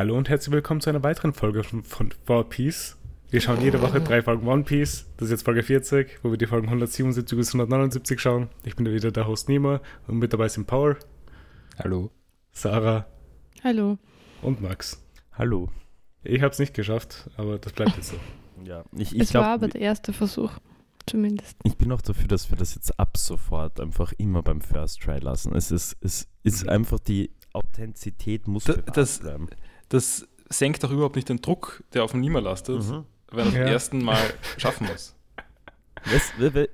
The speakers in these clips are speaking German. Hallo und herzlich willkommen zu einer weiteren Folge von One Piece. Wir schauen jede Woche 3 Folgen One Piece. Das ist jetzt Folge 40, wo wir die Folgen 177 bis 179 schauen. Ich bin wieder der Host Nima und mit dabei sind Paul. Hallo. Sarah. Hallo. Und Max. Hallo. Ich habe es nicht geschafft, aber das bleibt jetzt so. Ja, ich glaub, war aber der erste Versuch, zumindest. Ich bin auch dafür, dass wir das jetzt ab sofort einfach immer beim First Try lassen. Es ist einfach die Authentizität muss bleiben. Das senkt auch überhaupt nicht den Druck, der auf dem Nima lastet, wenn er das ersten Mal schaffen muss.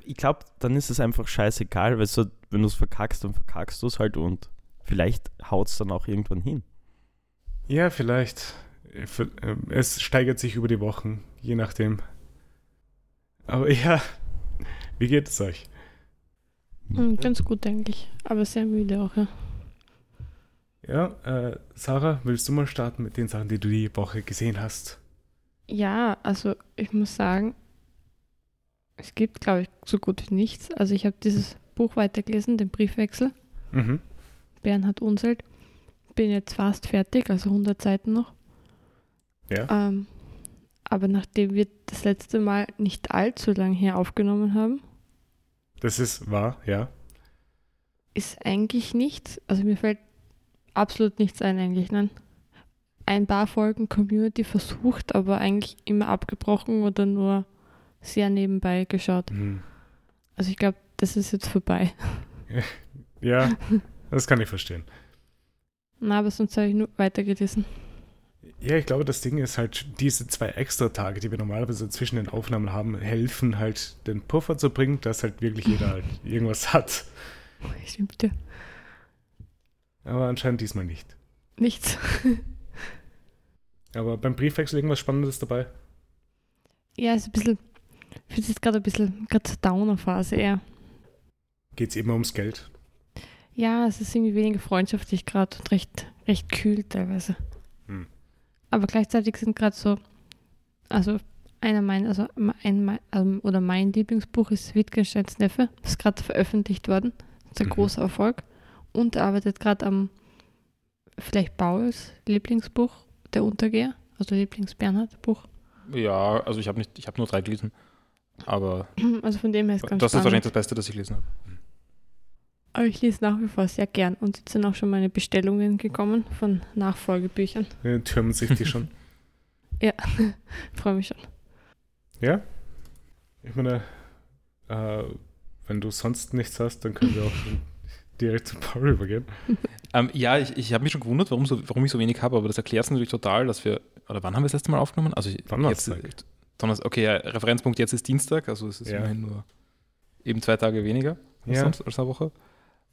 Ich glaube, dann ist es einfach scheißegal, weil so, wenn du es verkackst, dann verkackst du es halt und vielleicht haut es dann auch irgendwann hin. Ja, vielleicht. Es steigert sich über die Wochen, je nachdem. Aber ja, wie geht es euch? Ganz gut, denke ich. Aber sehr müde auch, ja. Ja, Sarah, willst du mal starten mit den Sachen, die du die Woche gesehen hast? Ja, also ich muss sagen, es gibt, glaube ich, so gut wie nichts. Also ich habe dieses Buch weitergelesen, den Briefwechsel. Bernhard Unseld. Bin jetzt fast fertig, also 100 Seiten noch. Ja. Aber nachdem wir das letzte Mal nicht allzu lang her aufgenommen haben. Das ist wahr, ja. Ist eigentlich nichts, also mir fällt absolut nichts ein eigentlich, nein. Ein paar Folgen Community versucht, aber eigentlich immer abgebrochen oder nur sehr nebenbei geschaut. Mhm. Also ich glaube, das ist jetzt vorbei. Ja, das kann ich verstehen. Na, aber sonst habe ich nur weitergelesen. Ja, ich glaube, das Ding ist halt, diese 2 extra Tage, die wir normalerweise zwischen den Aufnahmen haben, helfen halt, den Puffer zu bringen, dass halt wirklich jeder halt irgendwas hat. Stimmt, ja. Aber anscheinend diesmal nicht. Nichts. Aber beim Briefwechsel irgendwas Spannendes dabei? Ja, ist ein bisschen, ich finde es jetzt gerade ein bisschen, gerade zur Downer-Phase eher. Geht es immer ums Geld? Ja, es ist irgendwie weniger freundschaftlich gerade und recht kühl teilweise. Aber gleichzeitig sind gerade so, also mein Lieblingsbuch ist Wittgensteins Neffe, das ist gerade veröffentlicht worden, das ist ein großer Erfolg. Und arbeitet gerade am, vielleicht Pauls Lieblingsbuch, Der Untergeher, also Lieblings-Bernhard-Buch. Ja, also ich habe nur 3 gelesen, aber also von dem her ist ganz das spannend. Ist wahrscheinlich das Beste, das ich gelesen habe. Aber ich lese nach wie vor sehr gern und jetzt sind auch schon meine Bestellungen gekommen von Nachfolgebüchern. Ja, türmen sich die schon. Ja, freue mich schon. Ja, ich meine, wenn du sonst nichts hast, dann können wir auch direkt zu Paul übergehen. Ja, ich habe mich schon gewundert, warum ich so wenig habe, aber das erklärt es natürlich total, dass wir, oder wann haben wir das letzte Mal aufgenommen? Also Donnerstag. Okay, ja, Referenzpunkt jetzt ist Dienstag, also es ist immerhin nur eben 2 Tage weniger als eine Woche.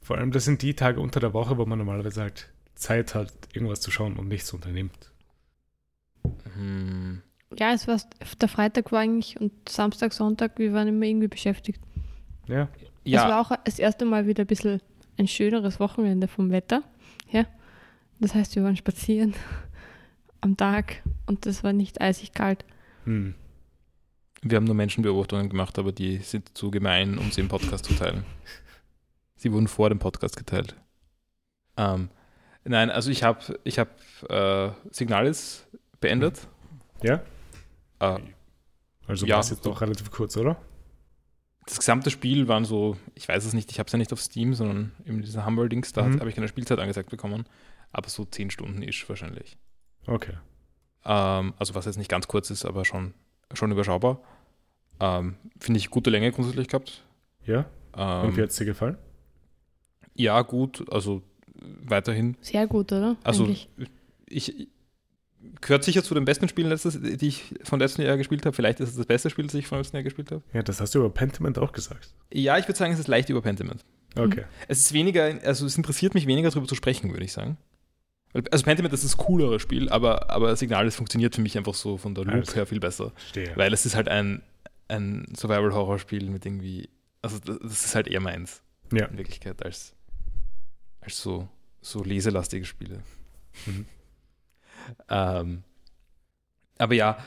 Vor allem, das sind die Tage unter der Woche, wo man normalerweise halt Zeit hat, irgendwas zu schauen und nichts unternimmt. Ja, es war der Freitag war eigentlich und Samstag, Sonntag, wir waren immer irgendwie beschäftigt. Ja. Es war auch das erste Mal wieder ein bisschen ein schöneres Wochenende vom Wetter. Ja. Das heißt, wir waren spazieren am Tag und es war nicht eisig kalt. Wir haben nur Menschenbeobachtungen gemacht, aber die sind zu gemein, um sie im Podcast zu teilen. Sie wurden vor dem Podcast geteilt. Nein, also ich habe Signalis beendet. Ja? Also war es jetzt doch relativ kurz, oder? Das gesamte Spiel waren so, ich weiß es nicht, ich habe es ja nicht auf Steam, sondern eben diese Humble-Dings, da habe ich keine Spielzeit angezeigt bekommen, aber so 10 Stunden ist wahrscheinlich. Okay. Also was jetzt nicht ganz kurz ist, aber schon überschaubar. Finde ich gute Länge grundsätzlich gehabt. Ja, und wie hat es dir gefallen? Ja, gut, also weiterhin. Sehr gut, oder? Also eigentlich. Ich gehört sicher zu den besten Spielen, die ich von letzten Jahr gespielt habe. Vielleicht ist es das beste Spiel, das ich von letzten Jahr gespielt habe. Ja, das hast du über Pentiment auch gesagt. Ja, ich würde sagen, es ist leicht über Pentiment. Okay. Es ist weniger, also es interessiert mich weniger, darüber zu sprechen, würde ich sagen. Also Pentiment ist das coolere Spiel, aber Signalis funktioniert für mich einfach so von der Loop her viel besser. Verstehe. Weil es ist halt ein Survival-Horror-Spiel mit irgendwie, also das ist halt eher meins. Ja. In Wirklichkeit als so leselastige Spiele. Aber ja,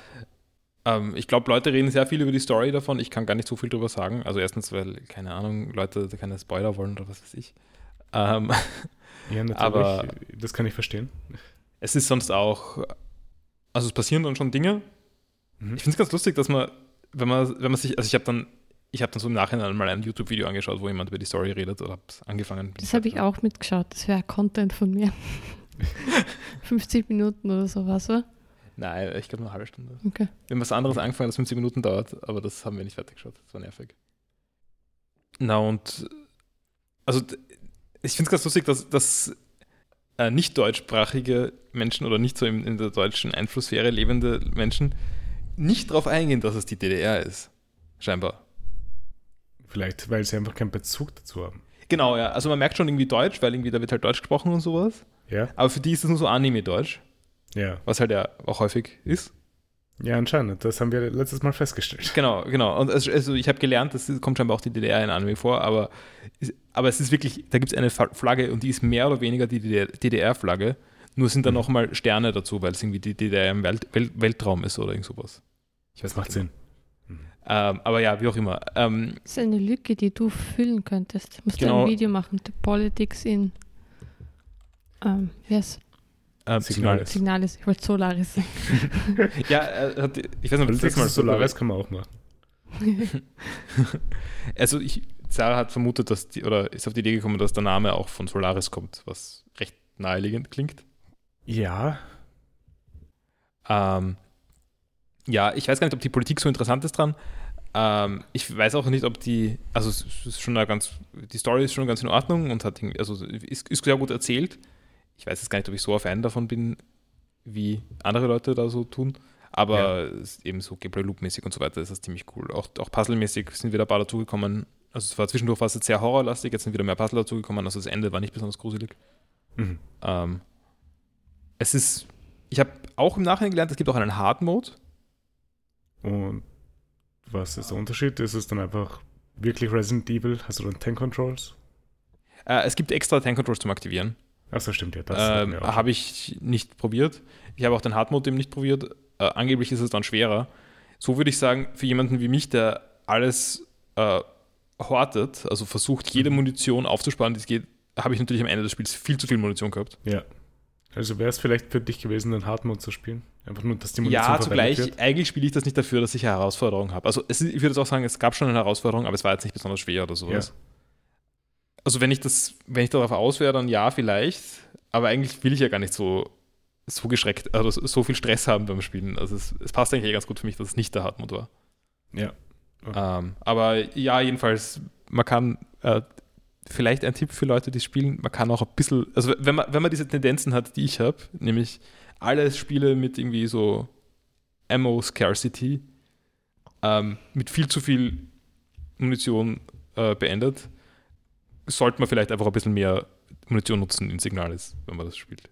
ich glaube, Leute reden sehr viel über die Story davon. Ich kann gar nicht so viel drüber sagen. Also erstens, weil, keine Ahnung, Leute keine Spoiler wollen oder was weiß ich. Ja, natürlich. Aber das kann ich verstehen. Es ist sonst auch, also es passieren dann schon Dinge. Mhm. Ich finde es ganz lustig, dass man, wenn man sich, also ich habe dann so im Nachhinein mal ein YouTube-Video angeschaut, wo jemand über die Story redet oder hab's angefangen. Das habe ich auch mitgeschaut, das wäre Content von mir. 50 Minuten oder so, was war? Nein, ich glaube nur eine halbe Stunde. Okay. Wir haben was anderes angefangen, das 50 Minuten dauert, aber das haben wir nicht fertig geschaut, das war nervig. Na und, also ich finde es ganz lustig, dass nicht deutschsprachige Menschen oder nicht so in der deutschen Einflusssphäre lebende Menschen nicht darauf eingehen, dass es die DDR ist, scheinbar. Vielleicht, weil sie einfach keinen Bezug dazu haben. Genau, ja. Also man merkt schon irgendwie Deutsch, weil irgendwie da wird halt Deutsch gesprochen und sowas. Ja. Aber für die ist es nur so Anime-Deutsch. Ja. Was halt ja auch häufig ist. Ja, anscheinend. Das haben wir letztes Mal festgestellt. Genau. Und also ich habe gelernt, das kommt scheinbar auch die DDR in Anime vor, aber es ist wirklich, da gibt es eine Flagge und die ist mehr oder weniger die DDR-Flagge, nur sind da nochmal Sterne dazu, weil es irgendwie die DDR im Weltraum ist oder irgend sowas. Das macht Sinn. Aber ja, wie auch immer. Das ist eine Lücke, die du füllen könntest. Du musst ein Video machen, The Politics in Signalis. Signalis, ich wollte Solaris sagen. Ja, ich weiß nicht, ob das nächste Mal Solaris kann man auch machen. Also Sarah hat vermutet, dass ist auf die Idee gekommen, dass der Name auch von Solaris kommt, was recht naheliegend klingt. Ja. Ja, ich weiß gar nicht, ob die Politik so interessant ist dran. Ich weiß auch nicht, ob die Story ist schon ganz in Ordnung und hat irgendwie, also ist sehr gut erzählt. Ich weiß jetzt gar nicht, ob ich so ein Fan davon bin, wie andere Leute da so tun, aber ja. Eben so Gameplay-Loop-mäßig und so weiter ist das ziemlich cool. Auch Puzzle-mäßig sind wieder ein paar dazugekommen. Also zwischendurch war es jetzt sehr horrorlastig, jetzt sind wieder mehr Puzzle dazugekommen, also das Ende war nicht besonders gruselig. Mhm. Ich habe auch im Nachhinein gelernt, es gibt auch einen Hard-Mode. Und was ist der Unterschied? Ist es dann einfach wirklich Resident Evil? Hast du dann Tank Controls? Es gibt extra Tank Controls zum Aktivieren. Achso, stimmt, ja. Das habe ich nicht probiert. Ich habe auch den Hard Mode eben nicht probiert. Angeblich ist es dann schwerer. So würde ich sagen, für jemanden wie mich, der alles hortet, also versucht, jede Munition aufzusparen, die es geht, habe ich natürlich am Ende des Spiels viel zu viel Munition gehabt. Ja. Also wäre es vielleicht für dich gewesen, den Hard Mode zu spielen? Einfach nur, dass die Munition verwendet wird? Ja, zugleich, eigentlich spiele ich das nicht dafür, dass ich eine Herausforderung habe. Also ich würde auch sagen, es gab schon eine Herausforderung, aber es war jetzt nicht besonders schwer oder sowas. Ja. Also wenn ich darauf aus wäre, dann ja, vielleicht. Aber eigentlich will ich ja gar nicht so geschreckt, also so viel Stress haben beim Spielen. Also es passt eigentlich ganz gut für mich, dass es nicht der Hard Mode war. Ja. Okay. Aber ja, jedenfalls, man kann... vielleicht ein Tipp für Leute, die spielen, man kann auch ein bisschen, also wenn man diese Tendenzen hat, die ich habe, nämlich alle Spiele mit irgendwie so Ammo-Scarcity, mit viel zu viel Munition beendet, sollte man vielleicht einfach ein bisschen mehr Munition nutzen in Signalis, wenn man das spielt.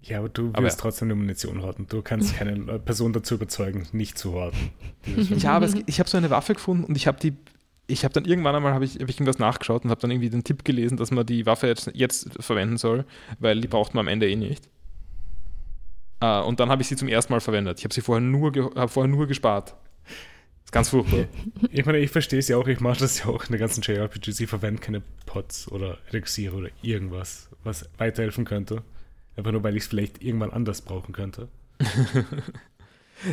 Ja, aber du wirst trotzdem eine Munition horten. Du kannst keine Person dazu überzeugen, nicht zu horten. Ja, aber ich habe so eine Waffe gefunden und ich habe dann irgendwann einmal hab ich irgendwas nachgeschaut und habe dann irgendwie den Tipp gelesen, dass man die Waffe jetzt verwenden soll, weil die braucht man am Ende eh nicht. Und dann habe ich sie zum ersten Mal verwendet. Ich habe sie vorher nur gespart. Das ist ganz furchtbar. Ich meine, ich verstehe es ja auch. Ich mache das ja auch in der ganzen JRPGs. Ich verwende keine Pots oder Elixiere oder irgendwas, was weiterhelfen könnte. Einfach nur, weil ich es vielleicht irgendwann anders brauchen könnte.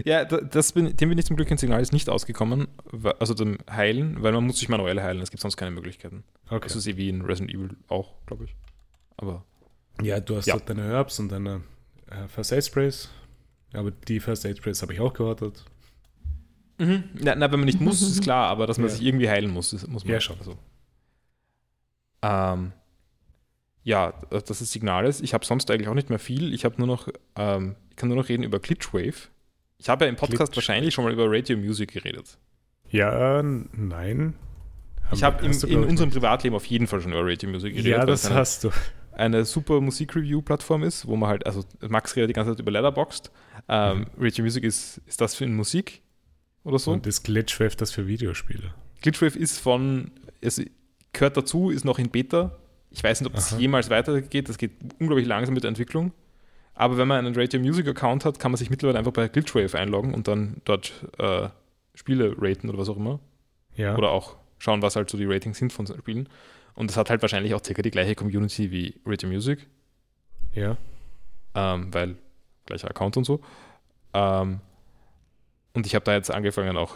Ja, dem bin ich zum Glück in Signalis nicht ausgekommen, also dem Heilen, weil man muss sich manuell heilen, es gibt sonst keine Möglichkeiten. Okay. Das ist wie in Resident Evil auch, glaube ich. Aber ja, du hast dort deine Herbs und deine First Aid Sprays, aber die First Aid Sprays habe ich auch gehortet. Mhm. Na, wenn man nicht muss, ist klar, aber dass man sich irgendwie heilen muss man. Ja, schon. Also. Ja, das ist Signalis. Ich habe sonst eigentlich auch nicht mehr viel. Ich habe nur noch, ich kann nur noch reden über Glitchwave. Ich habe ja im Podcast wahrscheinlich schon mal über Radio Music geredet. Ja, nein. Ich habe in unserem Privatleben auf jeden Fall schon über Radio Music geredet. Ja, das hast du. Eine super Musik-Review-Plattform ist, wo man halt, also Max redet die ganze Zeit über Letterboxd. Radio Music ist das für Musik oder so. Und ist Glitchwave das für Videospiele? Glitchwave ist gehört dazu, ist noch in Beta. Ich weiß nicht, ob es jemals weitergeht. Das geht unglaublich langsam mit der Entwicklung. Aber wenn man einen Radio Music Account hat, kann man sich mittlerweile einfach bei Glitchwave einloggen und dann dort Spiele raten oder was auch immer. Ja. Oder auch schauen, was halt so die Ratings sind von Spielen. Und das hat halt wahrscheinlich auch circa die gleiche Community wie Radio Music. Ja. Weil gleicher Account und so. Und ich habe da jetzt angefangen, auch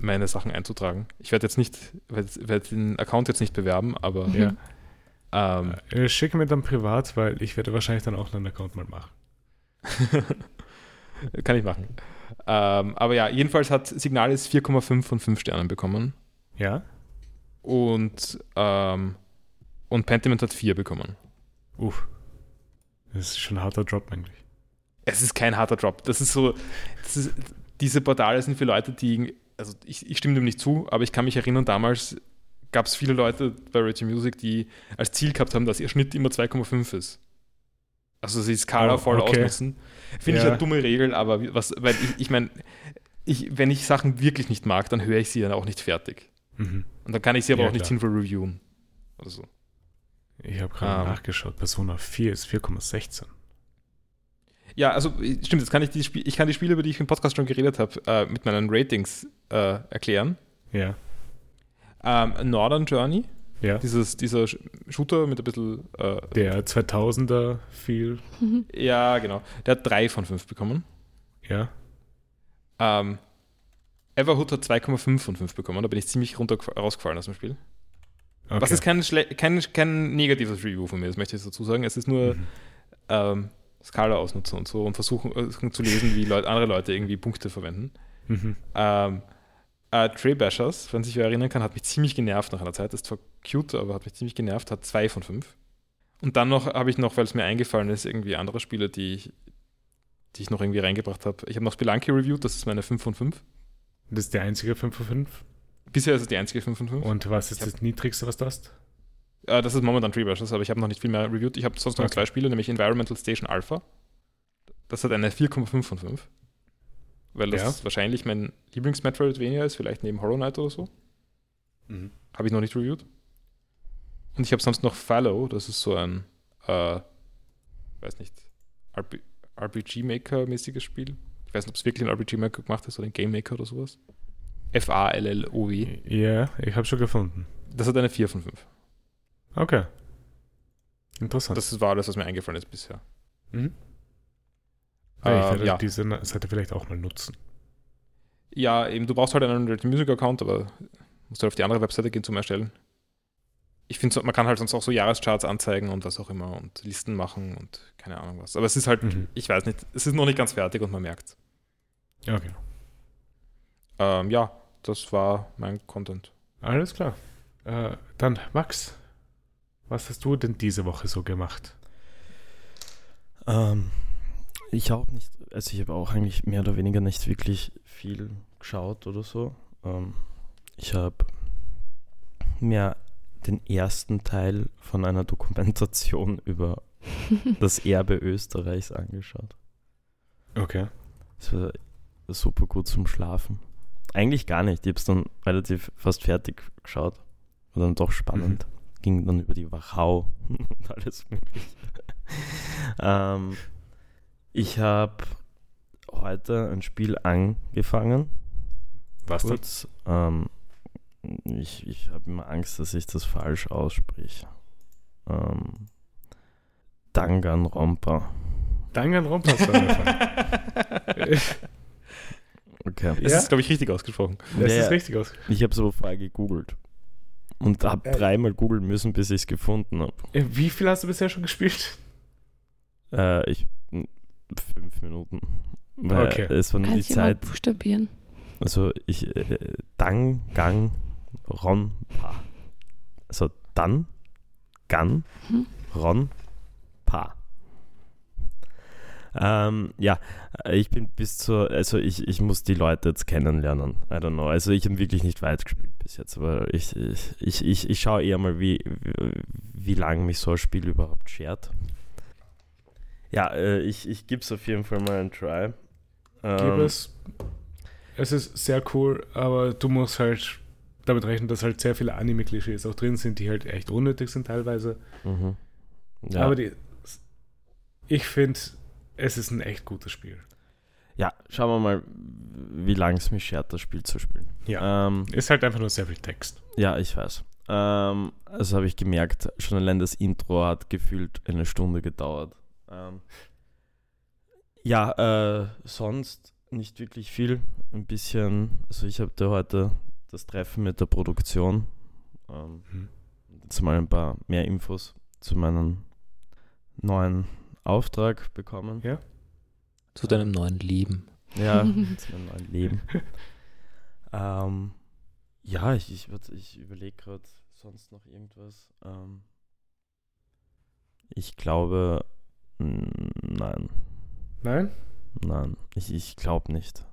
meine Sachen einzutragen. Ich werde jetzt nicht, werd den Account jetzt nicht bewerben, aber ja. Schick mir dann privat, weil ich werde wahrscheinlich dann auch einen Account mal machen. Kann ich machen. Aber ja, jedenfalls hat Signalis 4,5 von 5 Sternen bekommen. Ja. Und Pentiment hat 4 bekommen. Uff. Das ist schon ein harter Drop eigentlich. Es ist kein harter Drop. Das ist so, diese Portale sind für Leute, die, also ich stimme dem nicht zu, aber ich kann mich erinnern, damals gab es viele Leute bei Radio Music, die als Ziel gehabt haben, dass ihr Schnitt immer 2,5 ist. Also sie Skala voll ausnutzen. Finde ich eine dumme Regel, aber weil ich meine, wenn ich Sachen wirklich nicht mag, dann höre ich sie dann auch nicht fertig. Mhm. Und dann kann ich sie aber auch nicht sinnvoll reviewen. Oder so. Ich habe gerade nachgeschaut, Persona 4 ist 4,16. Ja, also stimmt, jetzt kann ich kann die Spiele, über die ich im Podcast schon geredet habe, mit meinen Ratings erklären. Ja. Northern Journey. Ja. Dieser Shooter mit ein bisschen... der 2000er viel. Ja, genau. Der hat 3 von 5 bekommen. Ja. Everhood hat 2,5 von 5 bekommen. Da bin ich ziemlich rausgefallen aus dem Spiel. Okay. Was ist kein negatives Review von mir, das möchte ich dazu sagen. Es ist nur Skala ausnutzen und so und versuchen zu lesen, wie andere Leute irgendwie Punkte verwenden. Mhm. Trey Bashers, wenn ich mich erinnern kann, hat mich ziemlich genervt nach einer Zeit. Ist zwar cute, aber hat mich ziemlich genervt, hat 2 von 5. Und dann noch habe ich noch, weil es mir eingefallen ist, irgendwie andere Spiele, die ich noch irgendwie reingebracht habe. Ich habe noch Spelunky reviewed, das ist meine 5 von 5. Das ist die einzige 5 von 5? Bisher ist es die einzige 5 von 5. Und was ist das Niedrigste, was du hast? Das ist momentan Tree Bashers, aber ich habe noch nicht viel mehr reviewed. Ich habe sonst noch 2 Spiele, nämlich Environmental Station Alpha. Das hat eine 4,5 von 5. Weil das wahrscheinlich mein Lieblings-Metroidvania ist, vielleicht neben Hollow Knight oder so. Mhm. Habe ich noch nicht reviewed. Und ich habe sonst noch Fallow, das ist so ein weiß nicht, RPG-Maker-mäßiges Spiel. Ich weiß nicht, ob es wirklich ein RPG-Maker gemacht ist oder ein Game-Maker oder sowas. F-A-L-L-O-W. Ja, ich habe schon gefunden. Das hat eine 4 von 5. Okay. Interessant. Das war alles, was mir eingefallen ist bisher. Mhm. Ich werde diese Seite vielleicht auch mal nutzen. Ja, eben, du brauchst halt einen Radio Music Account, aber musst halt auf die andere Webseite gehen zum Erstellen. Ich finde, man kann halt sonst auch so Jahrescharts anzeigen und was auch immer und Listen machen und keine Ahnung was. Aber es ist halt, ich weiß nicht, es ist noch nicht ganz fertig und man merkt es. Ja, genau. Ja, das war mein Content. Alles klar. Dann, Max, was hast du denn diese Woche so gemacht? Ich habe nicht, also ich habe auch eigentlich mehr oder weniger nicht wirklich viel geschaut oder so. Ich habe mir den ersten Teil von einer Dokumentation über das Erbe Österreichs angeschaut. Okay. Das war super gut zum Schlafen. Eigentlich gar nicht, ich habe es dann relativ fast fertig geschaut. War dann doch spannend. Ging dann über die Wachau und alles mögliche. Ich habe heute ein Spiel angefangen. Was kurz, denn? Ich habe immer Angst, dass ich das falsch ausspreche. Danganronpa. Danganronpa hast du angefangen. Okay. Das ist, glaube ich, richtig ausgesprochen. Das ist richtig ausgesprochen. Ich habe es aber vorher gegoogelt. Und habe dreimal googeln müssen, bis ich es gefunden habe. Wie viel hast du bisher schon gespielt? 5 Minuten. Weil es war nur die Zeit. Buchstabieren? Also ich Danganronpa. Also Danganronpa. Ja, ich bin bis zur, also ich muss die Leute jetzt kennenlernen. I don't know. Also ich habe wirklich nicht weit gespielt bis jetzt, aber ich schaue eher mal, wie lange mich so ein Spiel überhaupt schert. Ja, ich gebe es auf jeden Fall mal einen Try. Gib es. Es ist sehr cool, aber du musst halt damit rechnen, dass halt sehr viele Anime-Klischees auch drin sind, die halt echt unnötig sind teilweise. Mhm. Ja. Aber ich finde, es ist ein echt gutes Spiel. Ja, schauen wir mal, wie lange es mich schert, das Spiel zu spielen. Ja, ist halt einfach nur sehr viel Text. Ja, ich weiß. Also habe ich gemerkt, schon allein das Intro hat gefühlt eine Stunde gedauert. Ja, sonst nicht wirklich viel. Ein bisschen, also ich habe da heute das Treffen mit der Produktion. Jetzt mal ein paar mehr Infos zu meinem neuen Auftrag bekommen. Ja. Zu deinem neuen Leben. Ja, zu meinem neuen Leben. Ja, ich überlege gerade sonst noch irgendwas. Ich glaube, nein. Nein? Nein, ich glaube nicht.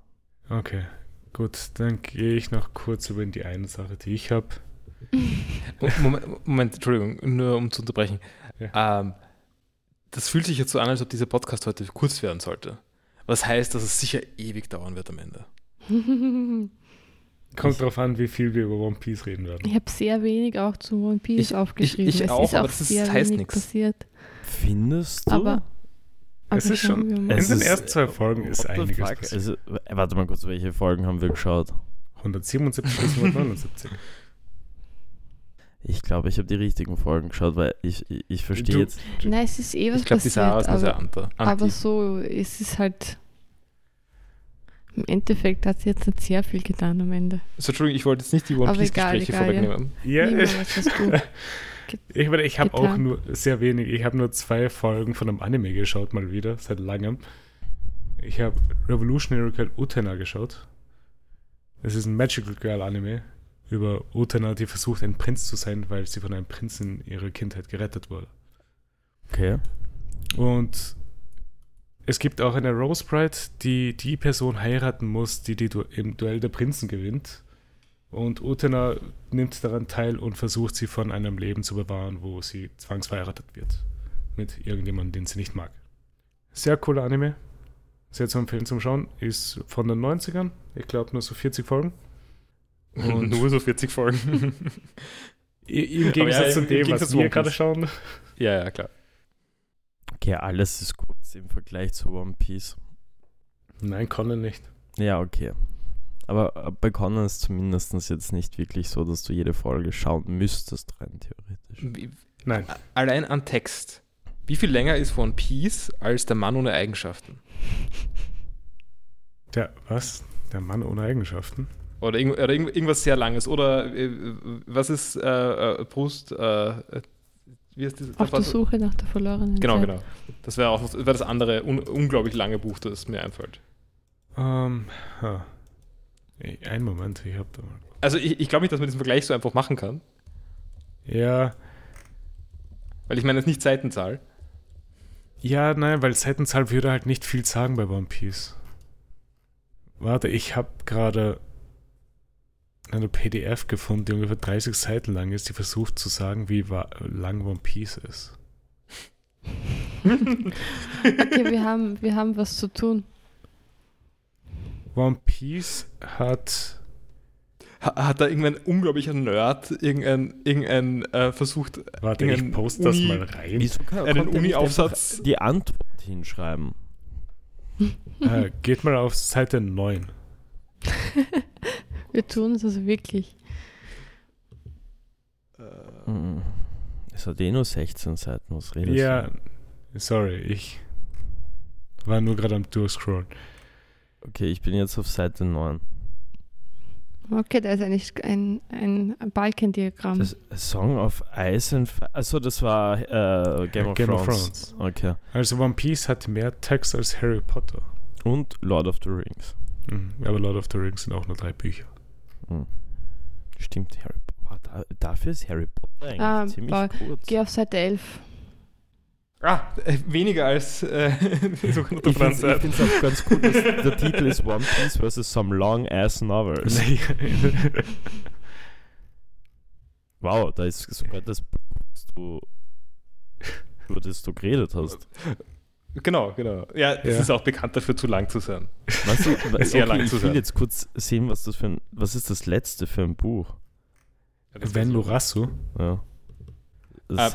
Okay, gut, dann gehe ich noch kurz über in die eine Sache, die ich habe. Moment, Entschuldigung, nur um zu unterbrechen. Ja. Das fühlt sich jetzt so an, als ob dieser Podcast heute kurz werden sollte. Was heißt, dass es sicher ewig dauern wird am Ende. Kommt drauf an, wie viel wir über One Piece reden werden. Ich habe sehr wenig auch zu One Piece aufgeschrieben. Ich auch, aber das heißt nichts. Findest du? Aber es ist schon, in den ersten zwei Folgen ist einiges passiert. Also, warte mal kurz, welche Folgen haben wir geschaut? 177 bis 179. Ich glaube, ich habe die richtigen Folgen geschaut, weil ich verstehe jetzt... Nein, es ist eh was passiert. Ich glaube, die Sarah ist sehr anti. Aber so, es ist halt... Im Endeffekt hat sie jetzt nicht sehr viel getan am Ende. Also, Entschuldigung, ich wollte jetzt nicht die One-Piece-Gespräche vorwegnehmen. Ja. Ja, ich meine, ich habe auch nur sehr wenig. Ich habe nur 2 Folgen von einem Anime geschaut, mal wieder, seit langem. Ich habe Revolutionary Girl Utena geschaut. Es ist ein Magical Girl Anime über Utena, die versucht, ein Prinz zu sein, weil sie von einem Prinzen in ihrer Kindheit gerettet wurde. Okay. Und es gibt auch eine Rose Bride, die die Person heiraten muss, die im Duell der Prinzen gewinnt. Und Utena nimmt daran teil und versucht, sie von einem Leben zu bewahren, wo sie zwangsverheiratet wird. Mit irgendjemandem, den sie nicht mag. Sehr cooler Anime. Sehr zu empfehlen zum Schauen. Ist von den 90ern. Ich glaube, nur so 40 Folgen. Und nur so 40 Folgen. Im Gegensatz zu dem, was wir gerade schauen. Ja, ja, klar. Okay, alles ist gut im Vergleich zu One Piece. Nein, Conan nicht. Ja, okay. Aber bei Conan ist zumindest jetzt nicht wirklich so, dass du jede Folge schauen müsstest, rein theoretisch. Nein. Allein an Text. Wie viel länger ist One Piece als Der Mann ohne Eigenschaften? Der, was? Der Mann ohne Eigenschaften? Oder irgendwas sehr Langes. Oder was ist Brust... Wie ist das? Auf der Suche nach der verlorenen Zeit. Genau. Das wäre auch das andere unglaublich lange Buch, das mir einfällt. Einen Moment, ich habe da mal... Also ich glaube nicht, dass man diesen Vergleich so einfach machen kann. Ja. Weil ich meine, das ist nicht Seitenzahl. Ja, nein, weil Seitenzahl würde halt nicht viel sagen bei One Piece. Warte, ich habe gerade eine PDF gefunden, die ungefähr 30 Seiten lang ist, die versucht zu sagen, wie lang One Piece ist. Okay, wir haben was zu tun. One Piece hat... Hat da irgendein unglaublicher Nerd versucht... Warte, ich poste das mal rein. Einen Uni-Aufsatz... Die Antwort hinschreiben. Geht mal auf Seite 9. Wir tun es also wirklich. Es hat eh nur 16 Seiten, was redest du? Ja, sorry, ich war nur gerade am Durchscrollen. Okay, ich bin jetzt auf Seite 9. Okay, da ist eigentlich ein Balkendiagramm. Das Song of Ice and Fire. Achso, das war Game of Thrones. Okay. Also One Piece hat mehr Text als Harry Potter. Und Lord of the Rings. Aber Lord of the Rings sind auch nur 3 Bücher. Stimmt, Harry Potter. Dafür ist Harry Potter eigentlich ziemlich kurz. Geh auf Seite 11. Weniger als so ich finde es auch ganz cool, dass der Titel ist One Piece vs. Some Long Ass Novels. Wow, da ist sogar das, über das du geredet hast. Genau. Ja, das ist auch bekannt dafür, zu lang zu sein. Ich will jetzt kurz sehen, was ist das letzte für ein Buch? Venlorasso? Ja.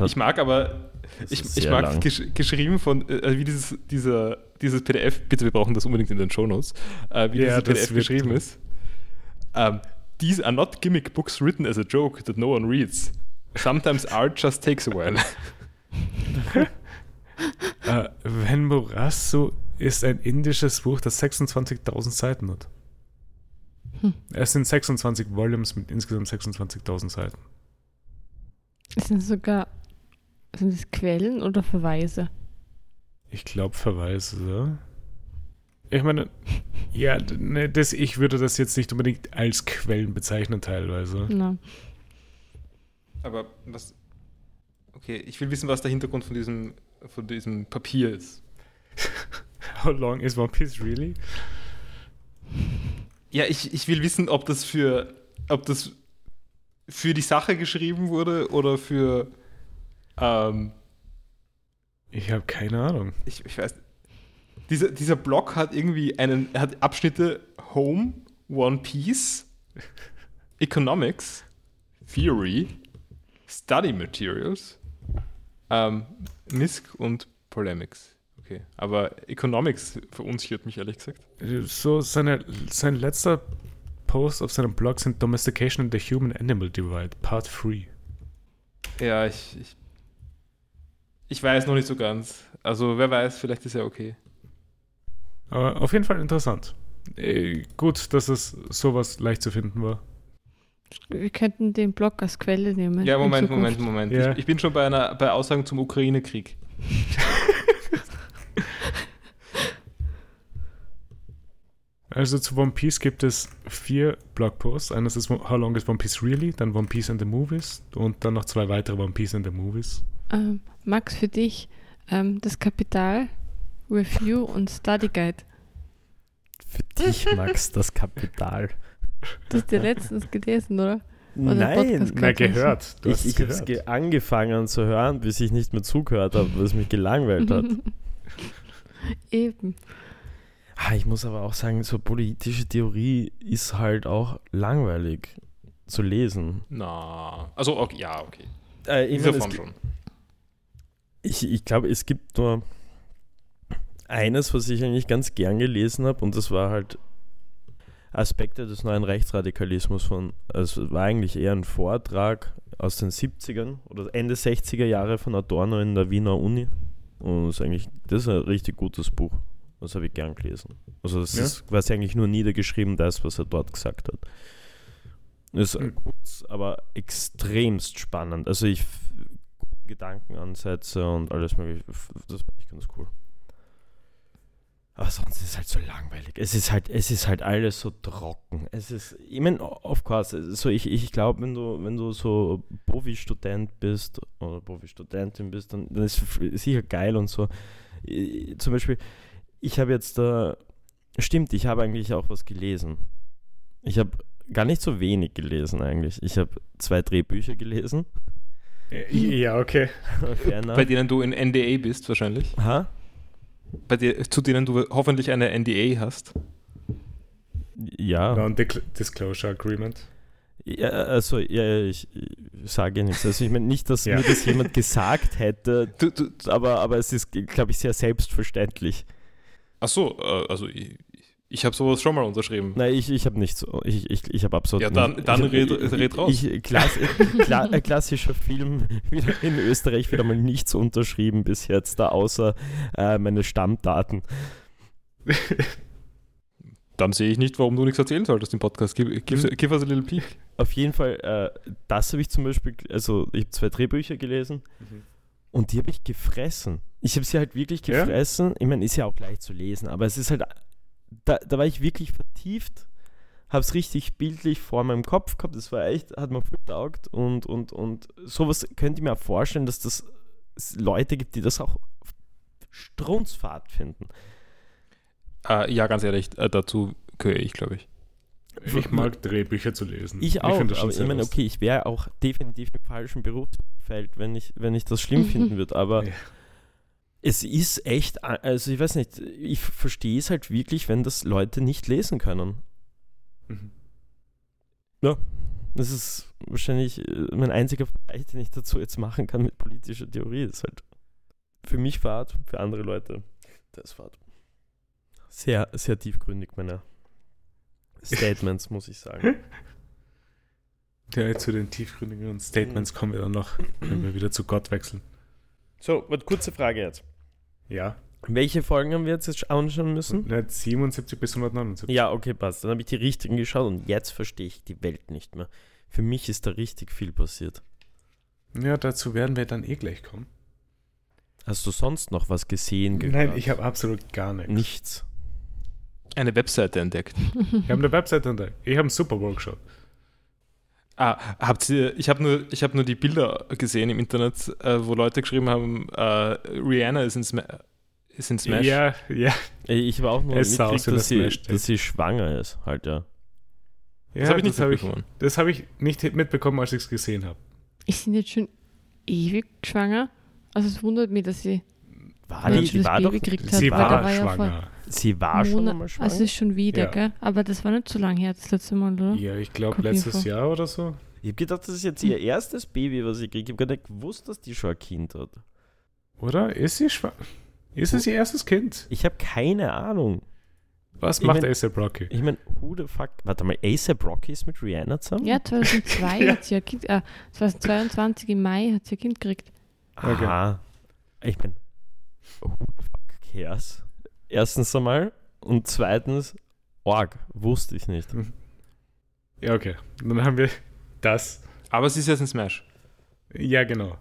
Ich mag aber, ich mag lang. Geschrieben von, wie dieses PDF, bitte, wir brauchen das unbedingt in den Shownotes, wie dieses PDF geschrieben ist. These are not gimmick books written as a joke that no one reads. Sometimes art just takes a while. Venlorasso ist ein indisches Buch, das 26.000 Seiten hat. Es sind 26 Volumes mit insgesamt 26.000 Seiten. Sind das Quellen oder Verweise? Ich glaube Verweise, oder? Ich meine, ja, ich würde das jetzt nicht unbedingt als Quellen bezeichnen teilweise. No. Aber was... Okay, ich will wissen, was der Hintergrund von diesem Papier ist. How long is One Piece really? Ja, ich will wissen, ob das für die Sache geschrieben wurde oder für... ich habe keine Ahnung. Ich weiß nicht. Dieser Blog hat irgendwie hat Abschnitte Home, One Piece, Economics, Theory, Study Materials, Misc und Polemics. Okay, aber Economics verunsichert mich ehrlich gesagt. So, sein letzter Post auf seinem Blog sind Domestication and the Human Animal Divide, Part 3. Ja, ich weiß noch nicht so ganz. Also, wer weiß, vielleicht ist ja okay. Aber auf jeden Fall interessant. Gut, dass es sowas leicht zu finden war. Wir könnten den Blog als Quelle nehmen. Ja, Moment. Ja. Ich bin schon bei Aussagen zum Ukraine-Krieg. Also zu One Piece gibt es 4 Blogposts. Eines ist How Long is One Piece Really? Dann One Piece and the Movies und dann noch 2 weitere One Piece and the Movies. Max, für dich das Kapital... Review und Study Guide. Für dich, Max, das Kapital. Du hast dir letztens gelesen, oder? Nein, gehört. Ich habe es angefangen zu hören, bis ich nicht mehr zugehört habe, weil es mich gelangweilt hat. Eben. Ich muss aber auch sagen, so politische Theorie ist halt auch langweilig zu lesen. Na, also okay, ja, okay. In dieser Form schon. Ich glaube, es gibt nur... Eines, was ich eigentlich ganz gern gelesen habe, und das war halt Aspekte des neuen Rechtsradikalismus es war eigentlich eher ein Vortrag aus den 70ern oder Ende 60er Jahre von Adorno in der Wiener Uni. Und das ist ein richtig gutes Buch. Das habe ich gern gelesen. Also das ist quasi eigentlich nur niedergeschrieben, das, was er dort gesagt hat. Ist kurz, aber extremst spannend. Also Gedankenansätze und alles mögliche. Das finde ich ganz cool. Aber sonst ist es halt so langweilig. Es ist halt alles so trocken. Ich meine, of course, so ich glaube, wenn du so Profi-Student bist oder Profi-Studentin bist, dann ist es sicher geil und so. Zum Beispiel, ich habe eigentlich auch was gelesen. Ich habe gar nicht so wenig gelesen eigentlich. Ich habe 2 Drehbücher gelesen. Ja, okay. Bei denen du in NDA bist wahrscheinlich. Aha. Zu denen du hoffentlich eine NDA hast. Ja. Non-Disclosure Agreement. Ja, also, ich sage nichts. Also, ich meine nicht, dass mir das jemand gesagt hätte, aber es ist, glaube ich, sehr selbstverständlich. Ach so, also ich habe sowas schon mal unterschrieben. Nein, ich habe nichts. Ich habe absolut nichts. Ja, dann red raus. Klassischer Film, wieder in Österreich wieder mal nichts unterschrieben bis jetzt, da außer meine Stammdaten. Dann sehe ich nicht, warum du nichts erzählen solltest im Podcast. Give us a little peek. Auf jeden Fall, das habe ich zum Beispiel, also ich habe 2 Drehbücher gelesen. Mhm. Und die habe ich gefressen. Ich habe sie halt wirklich gefressen. Ja? Ich meine, ist ja auch leicht zu lesen, aber es ist halt... Da war ich wirklich vertieft, hab's richtig bildlich vor meinem Kopf gehabt, das war echt, hat mir voll getaugt und sowas könnt ihr mir auch vorstellen, dass das Leute gibt, die das auch strunzfad finden. Ja, ganz ehrlich, dazu gehöre ich, glaube ich. Ich mag Drehbücher zu lesen. Ich auch, aber ich meine, okay, ich wäre auch definitiv im falschen Berufsfeld, wenn ich das schlimm finden würde, aber... Ja. Es ist echt, also ich weiß nicht, ich verstehe es halt wirklich, wenn das Leute nicht lesen können. Mhm. Ja, das ist wahrscheinlich mein einziger Vergleich, den ich dazu jetzt machen kann mit politischer Theorie. Das ist halt für mich Fahrt, für andere Leute das Fahrt. Sehr, sehr tiefgründig meine Statements, muss ich sagen. Ja, zu den tiefgründigen Statements kommen wir dann noch, wenn wir wieder zu Gott wechseln. So, kurze Frage jetzt. Ja. Welche Folgen haben wir jetzt anschauen müssen? 177 bis 179. Ja, okay, passt. Dann habe ich die richtigen geschaut und jetzt verstehe ich die Welt nicht mehr. Für mich ist da richtig viel passiert. Ja, dazu werden wir dann eh gleich kommen. Hast du sonst noch was gesehen, gehört? Nein, ich habe absolut gar nichts. Nichts. Eine Webseite entdeckt. Ich habe eine Webseite entdeckt. Ich habe einen Super Bowl geschaut. Ah, ich habe nur die Bilder gesehen im Internet, wo Leute geschrieben haben, Rihanna ist in Smash. Ja, ja. Ich war auch nur mitgekriegt, dass sie schwanger ist, halt, ja. Ja, das habe ich nicht mitbekommen, als ich es gesehen habe. Ist sie nicht schon ewig schwanger? Also es wundert mich, dass sie war schwanger. Sie war schon mal schwanger. Also ist schon wieder, ja. Gell? Aber das war nicht so lange her, das letzte Mal, oder? Ja, ich glaube letztes Jahr oder so. Ich habe gedacht, das ist jetzt ihr erstes Baby, was sie kriegt. Ich habe gar nicht gewusst, dass die schon ein Kind hat. Oder? Ist sie schwanger? Ist es ihr erstes Kind? Ich habe keine Ahnung. Was macht A$AP Rocky? Ich meine, who the fuck? Warte mal, A$AP Rocky ist mit Rihanna zusammen? Ja, 2002 hat sie ihr Kind, 2022 im Mai hat sie ihr Kind gekriegt. Okay. Aha. Ich meine, who the fuck cares? Erstens einmal und zweitens, org, wusste ich nicht. Ja, okay. Dann haben wir das. Aber sie ist jetzt in Smash. Ja, genau.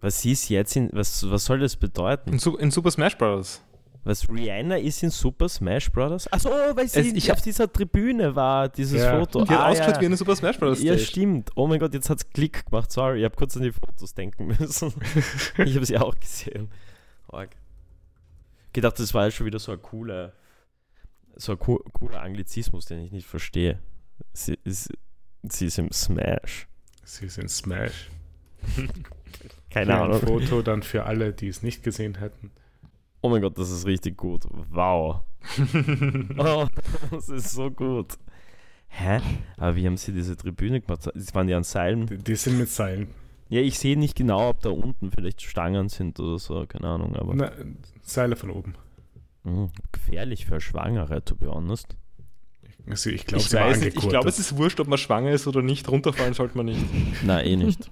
Was sie ist jetzt in, was soll das bedeuten? In Super Smash Brothers. Was, Rihanna ist in Super Smash Brothers? Achso, weil sie auf dieser Tribüne war, dieses Foto. Die hat ausgeschaut wie eine Super Smash Brothers Stage. Ja, stimmt. Oh mein Gott, jetzt hat's Klick gemacht. Sorry, ich habe kurz an die Fotos denken müssen. Ich habe sie auch gesehen. Org. Gedacht, das war ja schon wieder so ein cooler Anglizismus, den ich nicht verstehe. Sie ist im Smash. Sie ist in Smash. Keine Ahnung. Ein Foto dann für alle, die es nicht gesehen hätten. Oh mein Gott, das ist richtig gut. Wow. Oh, das ist so gut. Hä? Aber wie haben sie diese Tribüne gemacht? Das waren die an Seilen. Die sind mit Seilen. Ja, ich sehe nicht genau, ob da unten vielleicht Stangen sind oder so, keine Ahnung. Aber na, Seile von oben. Gefährlich für Schwangere, to be honest. Also ich glaube, glaub, es ist wurscht, ob man schwanger ist oder nicht. Runterfallen sollte man nicht. Na, eh nicht.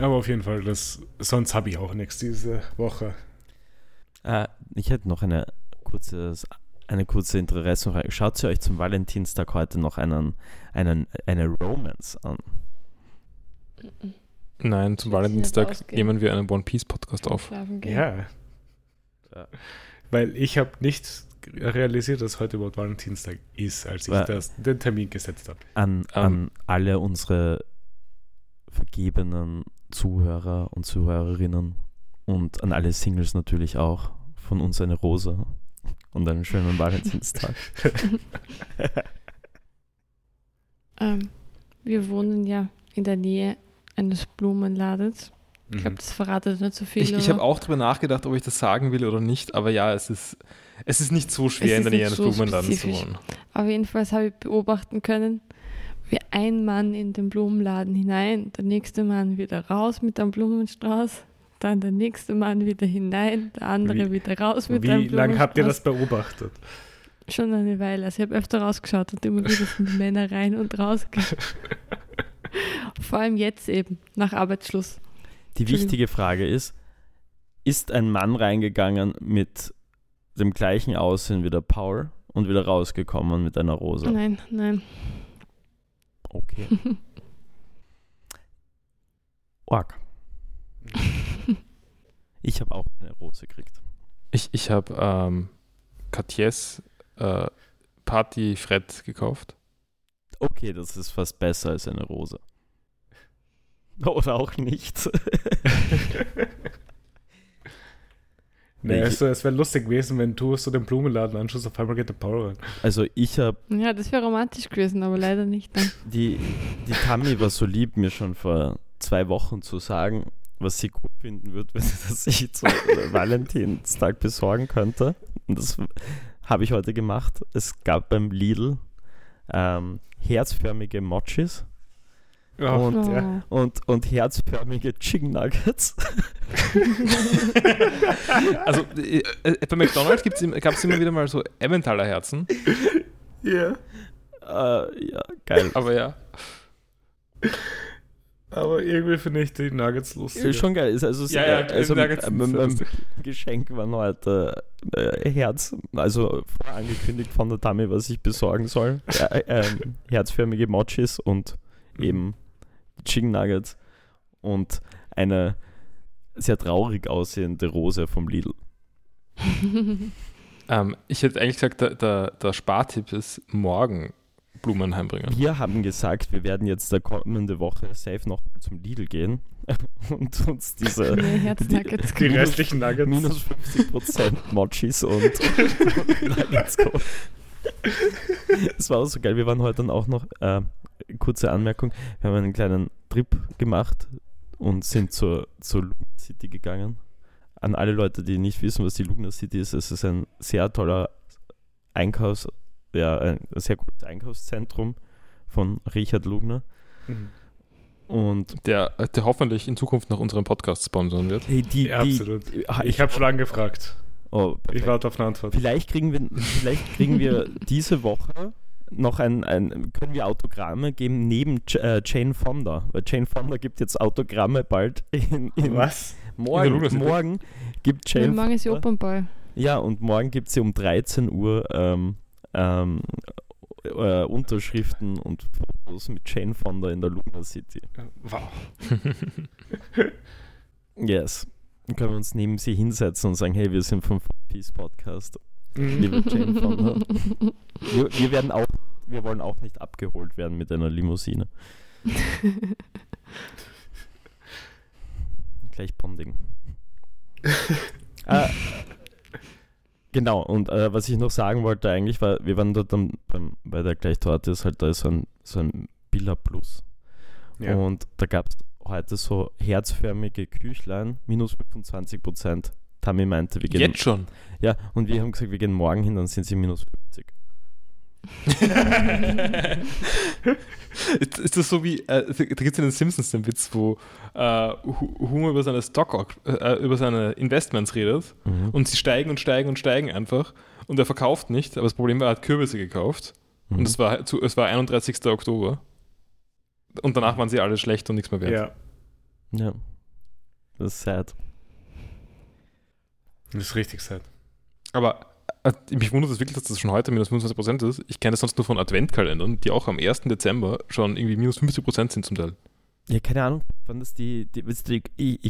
Aber auf jeden Fall, sonst habe ich auch nichts diese Woche. Ich hätte noch eine kurze Interessenfrage. Schaut ihr euch zum Valentinstag heute noch eine Romance an? Nein, zum Valentinstag nehmen wir einen One Piece Podcast auf. Ja. Weil ich habe nicht realisiert, dass heute überhaupt Valentinstag ist, als ich den Termin gesetzt habe. An alle unsere vergebenen Zuhörer und Zuhörerinnen und an alle Singles natürlich auch von uns eine Rose und einen schönen Valentinstag. Wir wohnen ja in der Nähe eines Blumenladens. Ich glaube, das verratet nicht so viel. Ich habe auch darüber nachgedacht, ob ich das sagen will oder nicht, aber ja, es ist nicht so schwer, in der Nähe eines Blumenladens zu wohnen. Aber jedenfalls habe ich beobachten können, wie ein Mann in den Blumenladen hinein, der nächste Mann wieder raus mit einem Blumenstrauß, dann der nächste Mann wieder hinein, der andere wieder raus mit einem Blumenstrauß. Wie lange habt ihr das beobachtet? Schon eine Weile. Also ich habe öfter rausgeschaut und immer wieder sind Männer rein und raus. Vor allem jetzt eben, nach Arbeitsschluss. Die wichtige Frage ist ein Mann reingegangen mit dem gleichen Aussehen wie der Paul und wieder rausgekommen mit einer Rose? Nein. Okay. Org. Ich habe auch eine Rose gekriegt. Ich habe Cartiers Party Fred gekauft. Okay, das ist fast besser als eine Rose. Oder auch nicht. Naja, also, es wäre lustig gewesen, wenn du so den Blumenladen anschaust, auf einmal geht der Paul rein. Also ich habe... Ja, das wäre romantisch gewesen, aber leider nicht. Ne? Die Tammy war so lieb, mir schon vor 2 Wochen zu sagen, was sie gut finden würde, wenn sie das sich zum Valentinstag besorgen könnte. Und das habe ich heute gemacht. Es gab beim Lidl herzförmige Mochis und herzförmige Chicken Nuggets. Also bei McDonald's gab es immer wieder mal so Emmentaler Herzen. Yeah. Ja, geil. Aber ja. Aber irgendwie finde ich die Nuggets lustig. Ist schon geil. Also, beim Geschenk waren heute Herz, also vorangekündigt von der Dame, was ich besorgen soll. Herzförmige Mochis und eben Chicken Nuggets und eine sehr traurig aussehende Rose vom Lidl. Ich hätte eigentlich gesagt, der Spartipp ist morgen. Blumen heimbringen. Wir haben gesagt, wir werden jetzt der kommende Woche safe noch zum Lidl gehen und uns diese die restlichen Nuggets minus 50% Mochis und Nuggets kaufen. Es war auch so geil, wir waren heute dann auch noch, kurze Anmerkung, wir haben einen kleinen Trip gemacht und sind zur Lugner City gegangen. An alle Leute, die nicht wissen, was die Lugner City ist, es ist ein sehr toller ein sehr gutes Einkaufszentrum von Richard Lugner. Mhm. Und der hoffentlich in Zukunft nach unserem Podcast sponsern wird. Hey, absolut. Ich habe schon lange gefragt. Oh, ich warte auf eine Antwort. Vielleicht kriegen wir diese Woche noch können wir Autogramme geben neben Jane Fonda. Weil Jane Fonda gibt jetzt Autogramme bald in was? Morgen gibt Jane Fonda. Morgen ist Opernball. Ja, und morgen gibt sie um 13 Uhr Unterschriften und Fotos mit Jane Fonda in der Lugner City. Wow. Yes. Dann können wir uns neben sie hinsetzen und sagen, hey, wir sind vom Peace Podcast. Liebe Jane Fonda. Wir wollen auch nicht abgeholt werden mit einer Limousine. Gleich Bonding. Genau, und was ich noch sagen wollte eigentlich war, wir waren dort bei der Gleichtorte, da ist so ein Billa Plus. Ja. Und da gab es heute so herzförmige Küchlein, minus 25%. Tami meinte, wir gehen... Jetzt schon? Ja, und wir haben gesagt, wir gehen morgen hin, dann sind sie minus 50. Ist das so wie, da gibt es in den Simpsons den Witz, wo Homer über seine Investments redet und sie steigen und steigen und steigen einfach und er verkauft nicht, aber das Problem war, er hat Kürbisse gekauft und es war 31. Oktober und danach waren sie alle schlecht und nichts mehr wert. Ja. Das ist sad. Das ist richtig sad. Aber mich wundert es wirklich, dass das schon heute minus 25% ist. Ich kenne das sonst nur von Adventkalendern, die auch am 1. Dezember schon irgendwie minus 50% sind zum Teil. Ja, keine Ahnung, wann das ich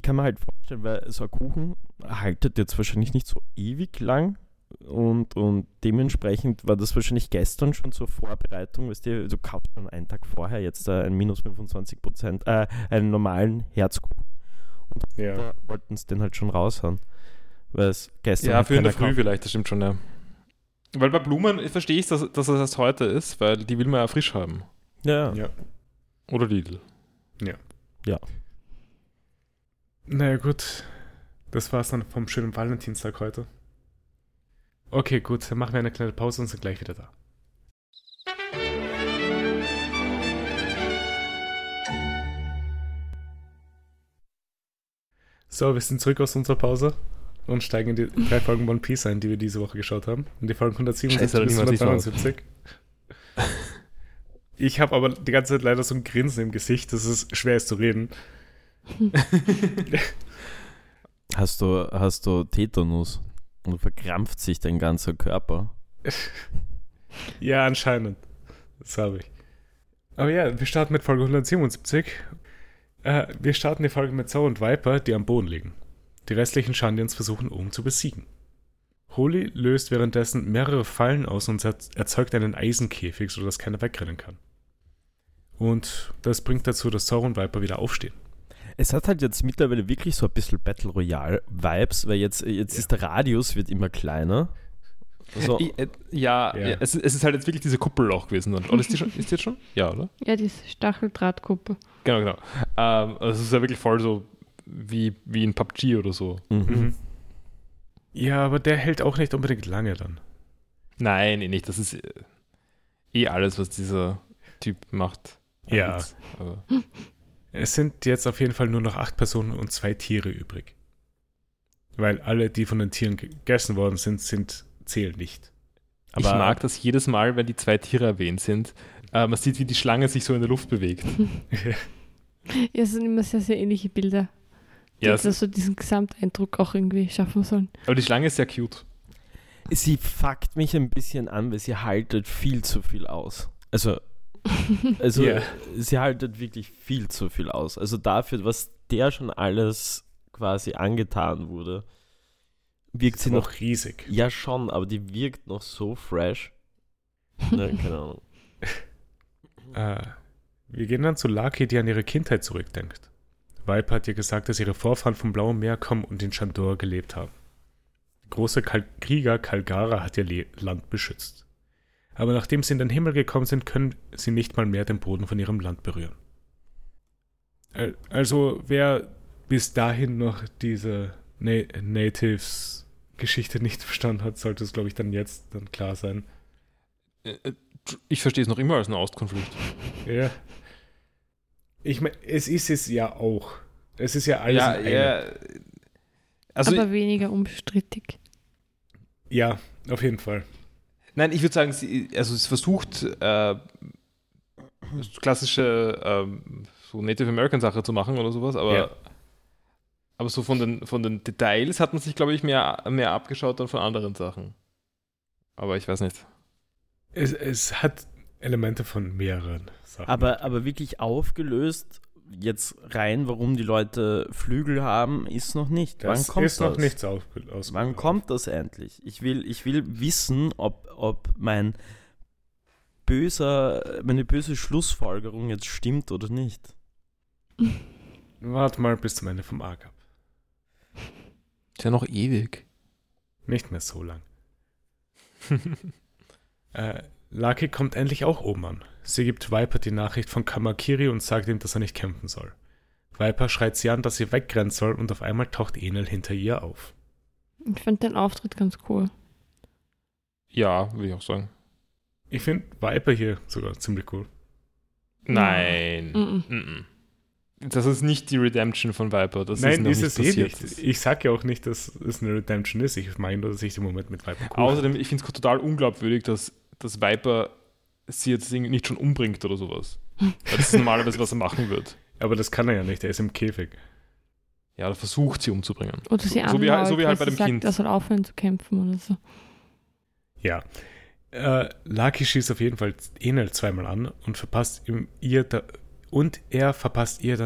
kann mir halt vorstellen, weil so ein Kuchen haltet jetzt wahrscheinlich nicht so ewig lang und dementsprechend war das wahrscheinlich gestern schon zur Vorbereitung, weißt du, du kaufst schon einen Tag vorher jetzt einen minus 25%, einen normalen Herzkuchen und da wollten es den halt schon raushauen. Weil es gestern für in der Früh vielleicht, das stimmt schon, ja. Weil bei Blumen verstehe ich, dass es erst heute ist, weil die will man ja frisch haben. Ja. Oder Lidl. Ja. Naja, gut. Das war's dann vom schönen Valentinstag heute. Okay, gut, dann machen wir eine kleine Pause und sind gleich wieder da. So, wir sind zurück aus unserer Pause. Und steigen in die 3 Folgen One Piece ein, die wir diese Woche geschaut haben. Und die Folgen 177 bis 173. Ich habe aber die ganze Zeit leider so ein Grinsen im Gesicht, dass es schwer ist zu reden. Hast du Tetanus? Und verkrampft sich dein ganzer Körper? Ja, anscheinend. Das habe ich. Aber ja, wir starten mit Folge 177. Wir starten die Folge mit Zoe und Viper, die am Boden liegen. Die restlichen Shandians versuchen, Ohm zu besiegen. Holly löst währenddessen mehrere Fallen aus und erzeugt einen Eisenkäfig, sodass keiner wegrennen kann. Und das bringt dazu, dass Zoro und Viper wieder aufstehen. Es hat halt jetzt mittlerweile wirklich so ein bisschen Battle Royale-Vibes, weil jetzt ist der Radius wird immer kleiner. Also, Es ist halt jetzt wirklich diese Kuppel auch gewesen. Oder ist die jetzt schon? Ja, oder? Ja, diese Stacheldrahtkuppel. Genau. Also es ist ja wirklich voll so wie in PUBG oder so. Mhm. Ja, aber der hält auch nicht unbedingt lange dann. Nein, nicht. Das ist alles, was dieser Typ macht. Ja. Aber es sind jetzt auf jeden Fall nur noch 8 Personen und 2 Tiere übrig. Weil alle, die von den Tieren gegessen worden sind zählen nicht. Aber ich mag das jedes Mal, wenn die 2 Tiere erwähnt sind. Man sieht, wie die Schlange sich so in der Luft bewegt. Ja, es sind immer sehr, sehr ähnliche Bilder. Ja, dass also diesen Gesamteindruck auch irgendwie schaffen sollen. Aber die Schlange ist sehr cute. Sie fuckt mich ein bisschen an, weil sie haltet viel zu viel aus. Also yeah. Sie haltet wirklich viel zu viel aus. Also dafür, was der schon alles quasi angetan wurde, wirkt sie noch riesig. Ja schon, aber die wirkt noch so fresh. Nein, keine Ahnung. Wir gehen dann zu Lucky, die an ihre Kindheit zurückdenkt. Vibe hat ihr gesagt, dass ihre Vorfahren vom Blauen Meer kommen und in Chandor gelebt haben. Der große Krieger Kalgara hat ihr Land beschützt. Aber nachdem sie in den Himmel gekommen sind, können sie nicht mal mehr den Boden von ihrem Land berühren. Also wer bis dahin noch diese Natives-Geschichte nicht verstanden hat, sollte es, glaube ich, dann jetzt dann klar sein. Ich verstehe es noch immer als einen Auskonflikt. Ja. Ich meine, es ist ja auch. Es ist ja alles in einem. Ja. Also aber weniger unstrittig. Ja, auf jeden Fall. Nein, ich würde sagen, es versucht, klassische so Native American-Sache zu machen oder sowas, aber, ja. Aber so von den Details hat man sich, glaube ich, mehr abgeschaut als von anderen Sachen. Aber ich weiß nicht. Es hat Elemente von mehreren Sachen. Aber wirklich aufgelöst, jetzt rein, warum die Leute Flügel haben, ist noch nicht. Wann kommt das endlich? Ich will wissen, ob meine böse Schlussfolgerung jetzt stimmt oder nicht. Warte mal bis zum Ende vom Arc ab. Ist ja noch ewig. Nicht mehr so lang. Lucky kommt endlich auch oben an. Sie gibt Viper die Nachricht von Kamakiri und sagt ihm, dass er nicht kämpfen soll. Viper schreit sie an, dass sie wegrennen soll und auf einmal taucht Enel hinter ihr auf. Ich finde den Auftritt ganz cool. Ja, würde ich auch sagen. Ich finde Viper hier sogar ziemlich cool. Nein. Mm-mm. Das ist nicht die Redemption von Viper. Nein, ist es nicht. Ich sag ja auch nicht, dass es eine Redemption ist. Ich meine nur, dass ich den Moment mit Viper cool. Außerdem, ich finde es total unglaubwürdig, dass Viper sie jetzt nicht schon umbringt oder sowas. Das ist normalerweise, was er machen wird. Aber das kann er ja nicht, er ist im Käfig. Ja, er versucht, sie umzubringen. Oder sie anhaut, so wie halt bei dem Kind. Er soll aufhören zu kämpfen oder so. Ja. Lucky schießt auf jeden Fall Enel zweimal an und verpasst ihr dann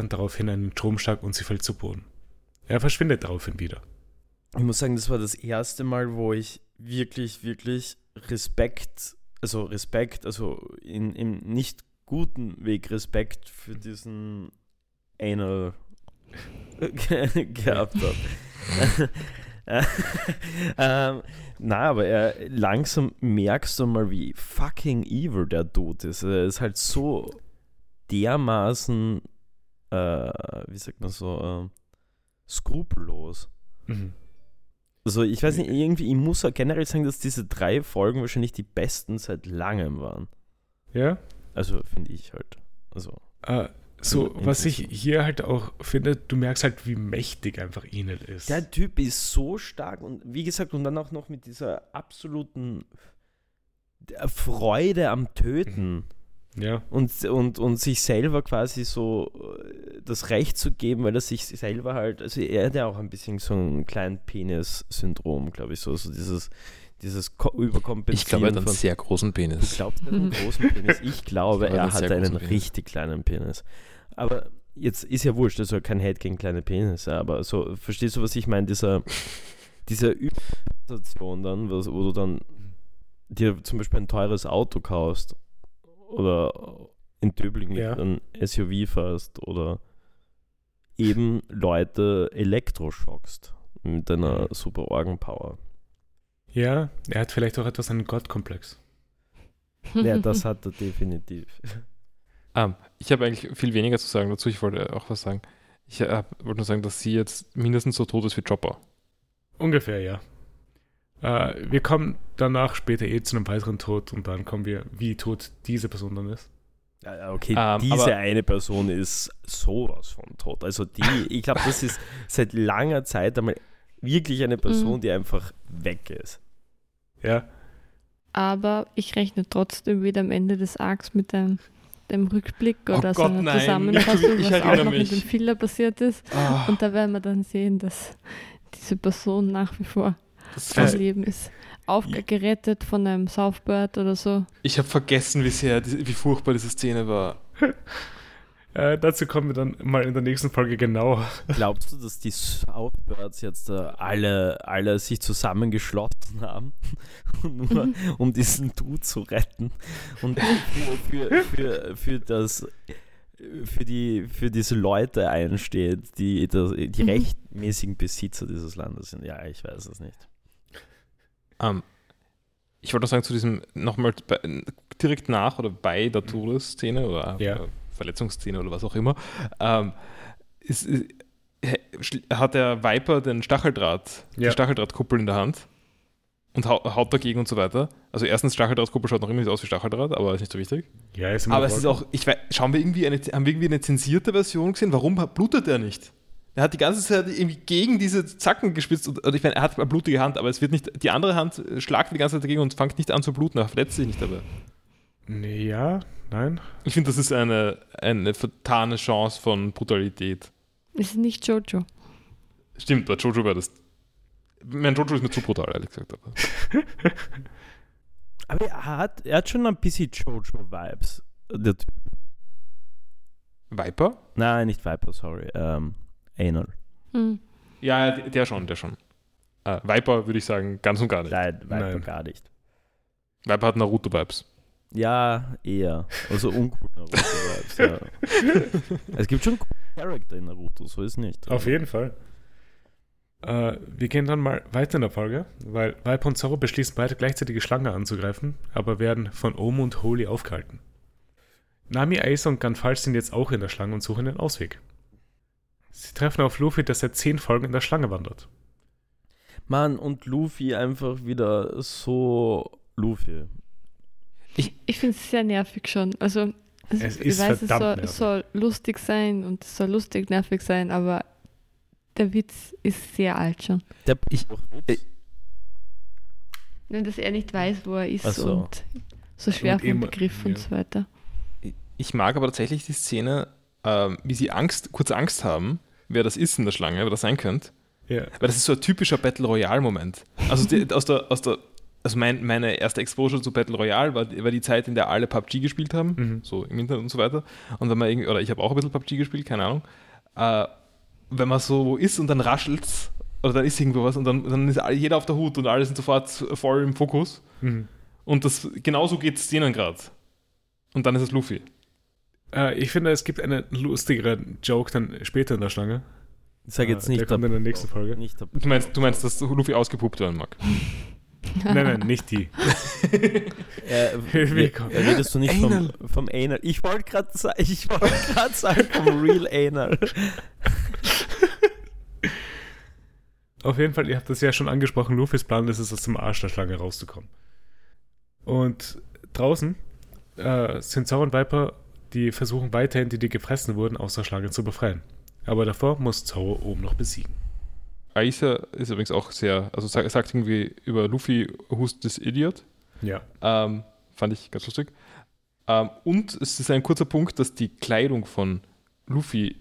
daraufhin einen Stromschlag und sie fällt zu Boden. Er verschwindet daraufhin wieder. Ich muss sagen, das war das erste Mal, wo ich wirklich, wirklich Respekt, also im nicht guten Weg Respekt für diesen Enel gehabt habe. Aber langsam merkst du mal, wie fucking evil der Dude ist. Er ist halt so dermaßen, wie sagt man so, skrupellos. Mhm. Also ich weiß nicht, irgendwie, ich muss generell sagen, dass diese 3 Folgen wahrscheinlich die besten seit langem waren. Ja. Also finde ich halt. Also. Was ich hier halt auch finde, du merkst halt, wie mächtig einfach Enel ist. Der Typ ist so stark und wie gesagt, und dann auch noch mit dieser absoluten Freude am Töten. Ja. Und sich selber quasi so das Recht zu geben, weil er sich selber halt, also er hat ja auch ein bisschen so ein kleinen Penis-Syndrom, glaube ich, so dieses Überkompensieren. Ich glaube, er hat einen sehr großen Penis. Du glaubst, er hat einen großen Penis? Ich glaube, er hat einen richtig kleinen Penis. Aber jetzt ist ja wurscht, also kein Hate gegen kleine Penisse, aber so, verstehst du, was ich meine? Diese Überkompensation dann, wo du dann dir zum Beispiel ein teures Auto kaufst oder in Döbling ein SUV fährst oder eben Leute elektroschockst mit deiner super Orgenpower. Ja, er hat vielleicht auch etwas einen Gottkomplex. Ja, das hat er definitiv. Ich habe eigentlich viel weniger zu sagen dazu. Ich wollte auch was sagen. Ich wollte nur sagen, dass sie jetzt mindestens so tot ist wie Chopper. Ungefähr, ja. Wir kommen danach später zu einem weiteren Tod und dann kommen wir, wie tot diese Person dann ist. Ja, okay, diese eine Person ist sowas von tot. Also ich glaube, das ist seit langer Zeit einmal wirklich eine Person, die einfach weg ist. Ja. Aber ich rechne trotzdem wieder am Ende des Arcs mit einem im Rückblick oder so eine Zusammenfassung, was auch noch mit dem Filler passiert ist. Oh. Und da werden wir dann sehen, dass diese Person nach wie vor am Leben ist. Aufgerettet von einem Southbird oder so. Ich habe vergessen, wie furchtbar diese Szene war. Dazu kommen wir dann mal in der nächsten Folge genauer. Glaubst du, dass die Southbirds jetzt alle sich zusammengeschlossen haben, nur um diesen Dude zu retten und für diese Leute einsteht, die rechtmäßigen Besitzer dieses Landes sind? Ja, ich weiß es nicht. Ich wollte noch sagen, zu diesem nochmal direkt nach oder bei der Todesszene oder Verletzungsszene oder was auch immer, hat der Viper den Stacheldraht, die Stacheldrahtkuppel in der Hand und haut dagegen und so weiter. Also erstens, Stacheldrahtkuppel schaut noch immer nicht aus wie Stacheldraht, aber ist nicht so wichtig. Ja, ist aber es ist auch, haben wir irgendwie eine zensierte Version gesehen? Warum blutet er nicht? Er hat die ganze Zeit irgendwie gegen diese Zacken gespitzt. Und ich meine, er hat eine blutige Hand, aber es wird nicht. Die andere Hand schlagt die ganze Zeit dagegen und fängt nicht an zu bluten, er verletzt sich nicht dabei. Ja, nein. Ich finde, das ist eine vertane Chance von Brutalität. Ist nicht Jojo. Stimmt, bei Jojo war das. Mein Jojo ist mir zu brutal, ehrlich gesagt. Aber er hat schon ein bisschen Jojo-Vibes. Viper? Nein, nicht Viper, sorry. Enel. Hm. Ja, der schon. Viper würde ich sagen, ganz und gar nicht. Nein, Viper gar nicht. Viper hat Naruto-Vibes. Ja, eher. Also uncool Naruto-Vibes, ja. Es gibt schon coole Charakter in Naruto, so ist nicht. Auf jeden Fall. Wir gehen dann mal weiter in der Folge, weil Viper und Zoro beschließen beide gleichzeitig die Schlange anzugreifen, aber werden von Omo und Holy aufgehalten. Nami, Ace und Gunfalch sind jetzt auch in der Schlange und suchen den Ausweg. Sie treffen auf Luffy, der seit 10 Folgen in der Schlange wandert. Mann, und Luffy einfach wieder so Luffy. Ich finde es sehr nervig schon. Also, es soll lustig sein und es soll lustig nervig sein, aber der Witz ist sehr alt schon. Dass er nicht weiß, wo er ist und so schwer vom Begriff und so weiter. Ich mag aber tatsächlich die Szene, wie sie kurz Angst haben, wer das ist in der Schlange, wer das sein könnte. Yeah. Weil das ist so ein typischer Battle-Royale-Moment. Also meine erste Exposure zu Battle Royale war die Zeit, in der alle PUBG gespielt haben, so im Internet und so weiter. Und wenn man ich habe auch ein bisschen PUBG gespielt, keine Ahnung. Wenn man so wo ist und dann raschelt's, oder dann ist irgendwo was und dann ist jeder auf der Hut und alle sind sofort voll im Fokus. Mhm. Und das genauso geht es denen gerade. Und dann ist es Luffy. Ich finde, es gibt einen lustigeren Joke dann später in der Schlange. Ich sage jetzt nicht, der kommt in der nächsten Folge. Du meinst, dass Luffy ausgepuppt werden mag? Nein, nicht die. Redest du nicht vom Anal? Ich wollte gerade sagen, vom Real Anal. Auf jeden Fall, ihr habt das ja schon angesprochen, Luffys Plan ist es, aus dem Arsch der Schlange rauszukommen. Und draußen sind Zoro und Viper, die versuchen weiterhin, die gefressen wurden, aus der Schlange zu befreien. Aber davor muss Zoro oben noch besiegen. Aisa ist übrigens auch sehr, also sagt irgendwie über Luffy, who's this idiot? Ja. Fand ich ganz lustig. Und es ist ein kurzer Punkt, dass die Kleidung von Luffy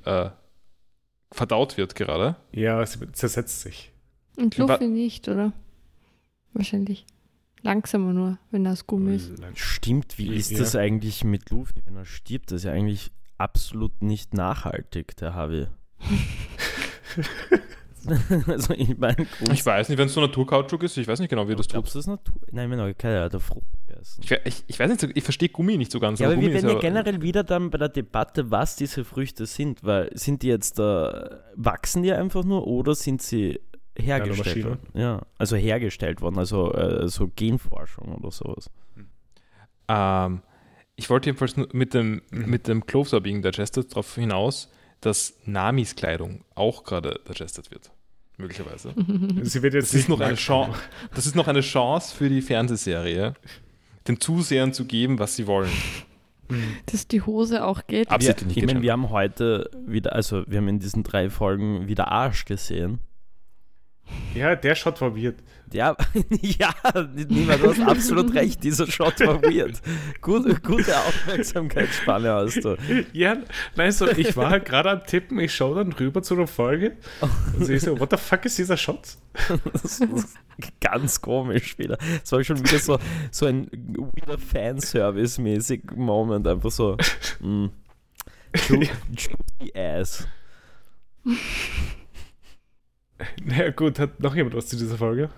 verdaut wird gerade. Ja, sie zersetzt sich. Und Luffy nicht, oder? Wahrscheinlich. Langsamer nur, wenn er aus Gummi ist. Stimmt, wie ist das eigentlich mit Luffy, wenn er stirbt? Das ist ja eigentlich absolut nicht nachhaltig, der Harvey. Also ich weiß nicht, wenn es so Naturkautschuk ist, ich weiß nicht genau, wie das tut. Glaubst du, das Natur? Nein, genau, keiner hat Frucht gegessen. Ich weiß nicht, ich verstehe Gummi nicht so ganz. Ja, aber Gummi, wir werden ja generell wieder dann bei der Debatte, was diese Früchte sind, weil sind die jetzt, wachsen die einfach nur oder sind sie hergestellt worden? Ja, also hergestellt worden, also so Genforschung oder sowas. Ich wollte jedenfalls nur mit dem Cloves-Abbiegen der Chester darauf hinaus, dass Namis Kleidung auch gerade digested wird. Möglicherweise. Sie wird jetzt das ist noch eine Chance für die Fernsehserie, den Zusehern zu geben, was sie wollen. Dass die Hose auch geht. Absolut nicht. Ich meine, wir haben in diesen 3 Folgen wieder Arsch gesehen. Ja, der Shot war weird. Ja, Nima, du hast absolut recht, dieser Shot war weird. Gute Aufmerksamkeitsspanne hast du. Ja, nein, so, ich war halt gerade am Tippen, ich schaue dann rüber zu der Folge und sehe so, what the fuck ist dieser Shot? Das ist ganz komisch wieder. Das war schon wieder so ein weirder Fanservice-mäßig Moment, einfach so, juicy ass. Na gut, hat noch jemand was zu dieser Folge?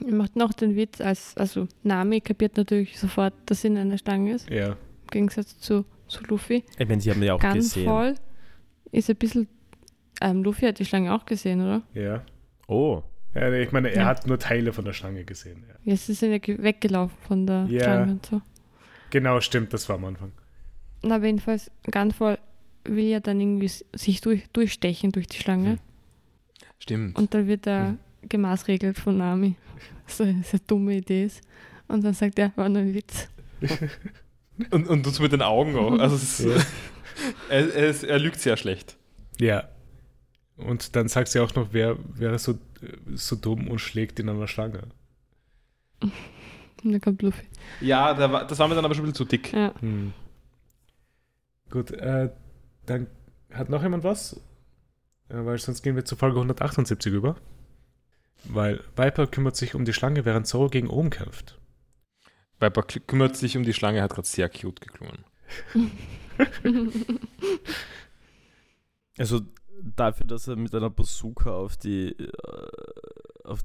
Ich mache noch den Witz, also Nami kapiert natürlich sofort, dass sie in einer Stange ist. Ja. Im Gegensatz zu Luffy. Ich meine, die haben ja auch Gun gesehen. Paul ist ein bisschen... Luffy hat die Schlange auch gesehen, oder? Ja. Oh. Ja, ich meine, er hat nur Teile von der Schlange gesehen. Ja, sie sind ja weggelaufen von der Schlange und so. Genau, stimmt, das war am Anfang. Na, jedenfalls, Gunfall will ja dann irgendwie sich durchstechen durch die Schlange. Stimmt. Und dann wird er gemaßregelt von Nami. So eine dumme Idee ist. Und dann sagt er, war nur ein Witz. und uns mit den Augen auch. Also er lügt sehr schlecht. Ja. Und dann sagt sie auch noch, wer wäre so dumm und schlägt in einer Schlange. Und dann kommt Luffy. Ja, das war mir dann aber schon ein bisschen zu dick. Ja. Gut, dann hat noch jemand was? Weil sonst gehen wir zu Folge 178 über. Weil Viper kümmert sich um die Schlange, während Zoro gegen Ohm kämpft. Viper kümmert sich um die Schlange, hat gerade sehr cute geklungen. Also dafür, dass er mit einer Bazooka auf die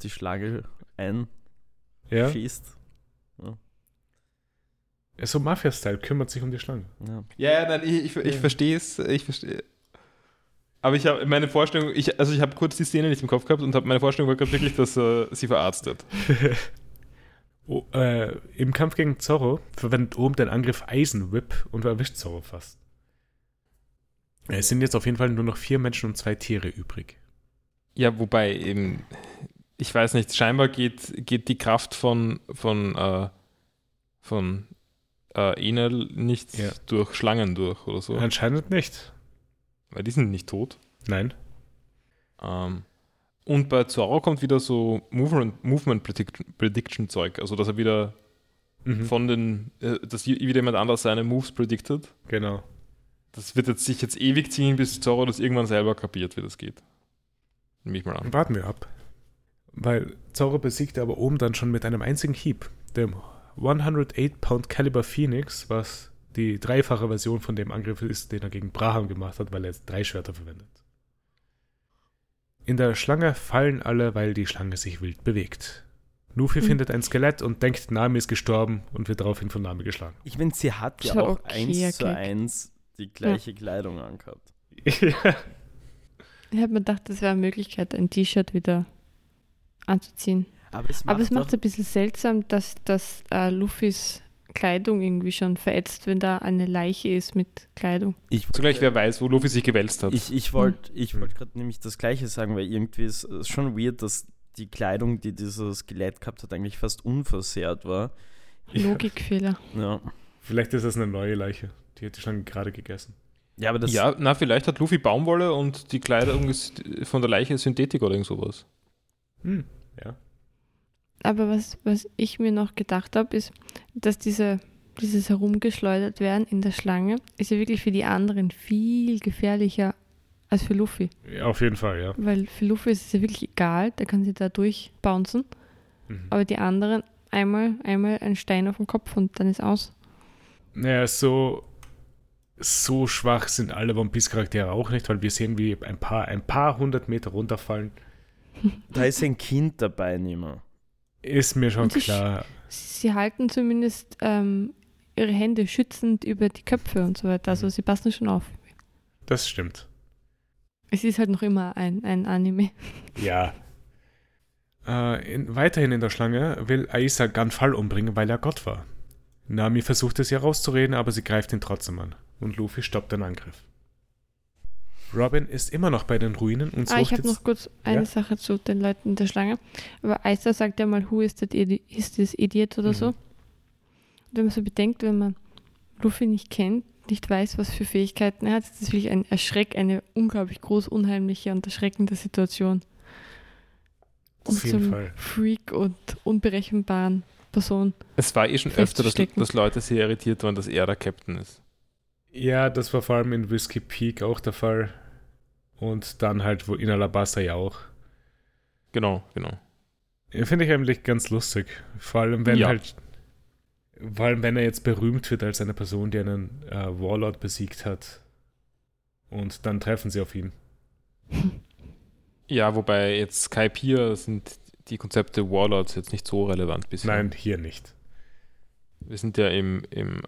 Schlange einschießt. Ja. So Mafia-Style, kümmert sich um die Schlange. Ja, nein, ich verstehe es. Aber ich habe meine Vorstellung, ich habe kurz die Szene nicht im Kopf gehabt und habe meine Vorstellung war wirklich, dass sie verarztet. Im Kampf gegen Zorro verwendet Ohm den Angriff Eisenwhip und erwischt Zorro fast. Es sind jetzt auf jeden Fall nur noch 4 Menschen und 2 Tiere übrig. Ja, wobei eben, ich weiß nicht, scheinbar geht die Kraft von Enel nicht durch Schlangen durch oder so. Anscheinend nicht. Weil die sind nicht tot. Nein. Und bei Zorro kommt wieder so Movement-Prediction-Zeug. Also, dass er wieder dass wieder jemand anders seine Moves predicted. Genau. Das wird sich jetzt ewig ziehen, bis Zorro das irgendwann selber kapiert, wie das geht. Nehme ich mal an. Warten wir ab. Weil Zorro besiegt aber oben dann schon mit einem einzigen Hieb, dem 108-Pound Caliber Phoenix, was die dreifache Version von dem Angriff ist, den er gegen Braham gemacht hat, weil er jetzt 3 Schwerter verwendet. In der Schlange fallen alle, weil die Schlange sich wild bewegt. Luffy findet ein Skelett und denkt, Nami ist gestorben und wird daraufhin von Nami geschlagen. Ich meine, sie hat ja auch 1:1 die gleiche Kleidung angehabt. Ja. Ich habe mir gedacht, das wäre eine Möglichkeit, ein T-Shirt wieder anzuziehen. Aber es macht ein bisschen seltsam, dass Luffys Kleidung irgendwie schon verätzt, wenn da eine Leiche ist mit Kleidung. Zugleich, wer weiß, wo Luffy sich gewälzt hat. Ich wollte gerade nämlich das Gleiche sagen, weil irgendwie ist es schon weird, dass die Kleidung, die dieses Skelett gehabt hat, eigentlich fast unversehrt war. Logikfehler. Ja. Vielleicht ist das eine neue Leiche. Die hat die Schlange gerade gegessen. Ja, aber das... Ja, na, vielleicht hat Luffy Baumwolle und die Kleidung ist von der Leiche Synthetik oder irgend sowas. Ja. Aber was ich mir noch gedacht habe, ist, dass dieses herumgeschleudert werden in der Schlange ist ja wirklich für die anderen viel gefährlicher als für Luffy. Ja, auf jeden Fall, ja. Weil für Luffy ist es ja wirklich egal, der kann sich da durchbouncen. Aber die anderen einmal ein Stein auf den Kopf und dann ist aus. Naja, so schwach sind alle One Piece Charaktere auch nicht, weil wir sehen, wie ein paar 100 Meter runterfallen. Da ist ein Kind dabei, Nima. Ist mir schon klar. Sie halten zumindest ihre Hände schützend über die Köpfe und so weiter. Also sie passen schon auf. Das stimmt. Es ist halt noch immer ein Anime. Ja. Weiterhin in der Schlange will Aisa Gunfall umbringen, weil er Gott war. Nami versucht es ihr rauszureden, aber sie greift ihn trotzdem an. Und Luffy stoppt den Angriff. Robin ist immer noch bei den Ruinen und sucht jetzt... Ich habe noch kurz eine Sache zu den Leuten in der Schlange. Aber Aisa sagt ja mal, who is that idiot oder so. Und wenn man so bedenkt, wenn man Luffy nicht kennt, nicht weiß, was für Fähigkeiten er hat, ist das wirklich eine unglaublich groß, unheimliche und erschreckende Situation. auf jeden Fall. Freak und unberechenbaren Person. Es war eh schon öfter, dass Leute sehr irritiert waren, dass er der Captain ist. Ja, das war vor allem in Whiskey Peak auch der Fall. Und dann halt in Alabasta ja auch. Genau. Finde ich eigentlich ganz lustig. Vor allem, wenn er jetzt berühmt wird als eine Person, die einen Warlord besiegt hat. Und dann treffen sie auf ihn. Ja, wobei jetzt Skypiea sind die Konzepte Warlords jetzt nicht so relevant bisher. Nein, hier nicht. Wir sind ja im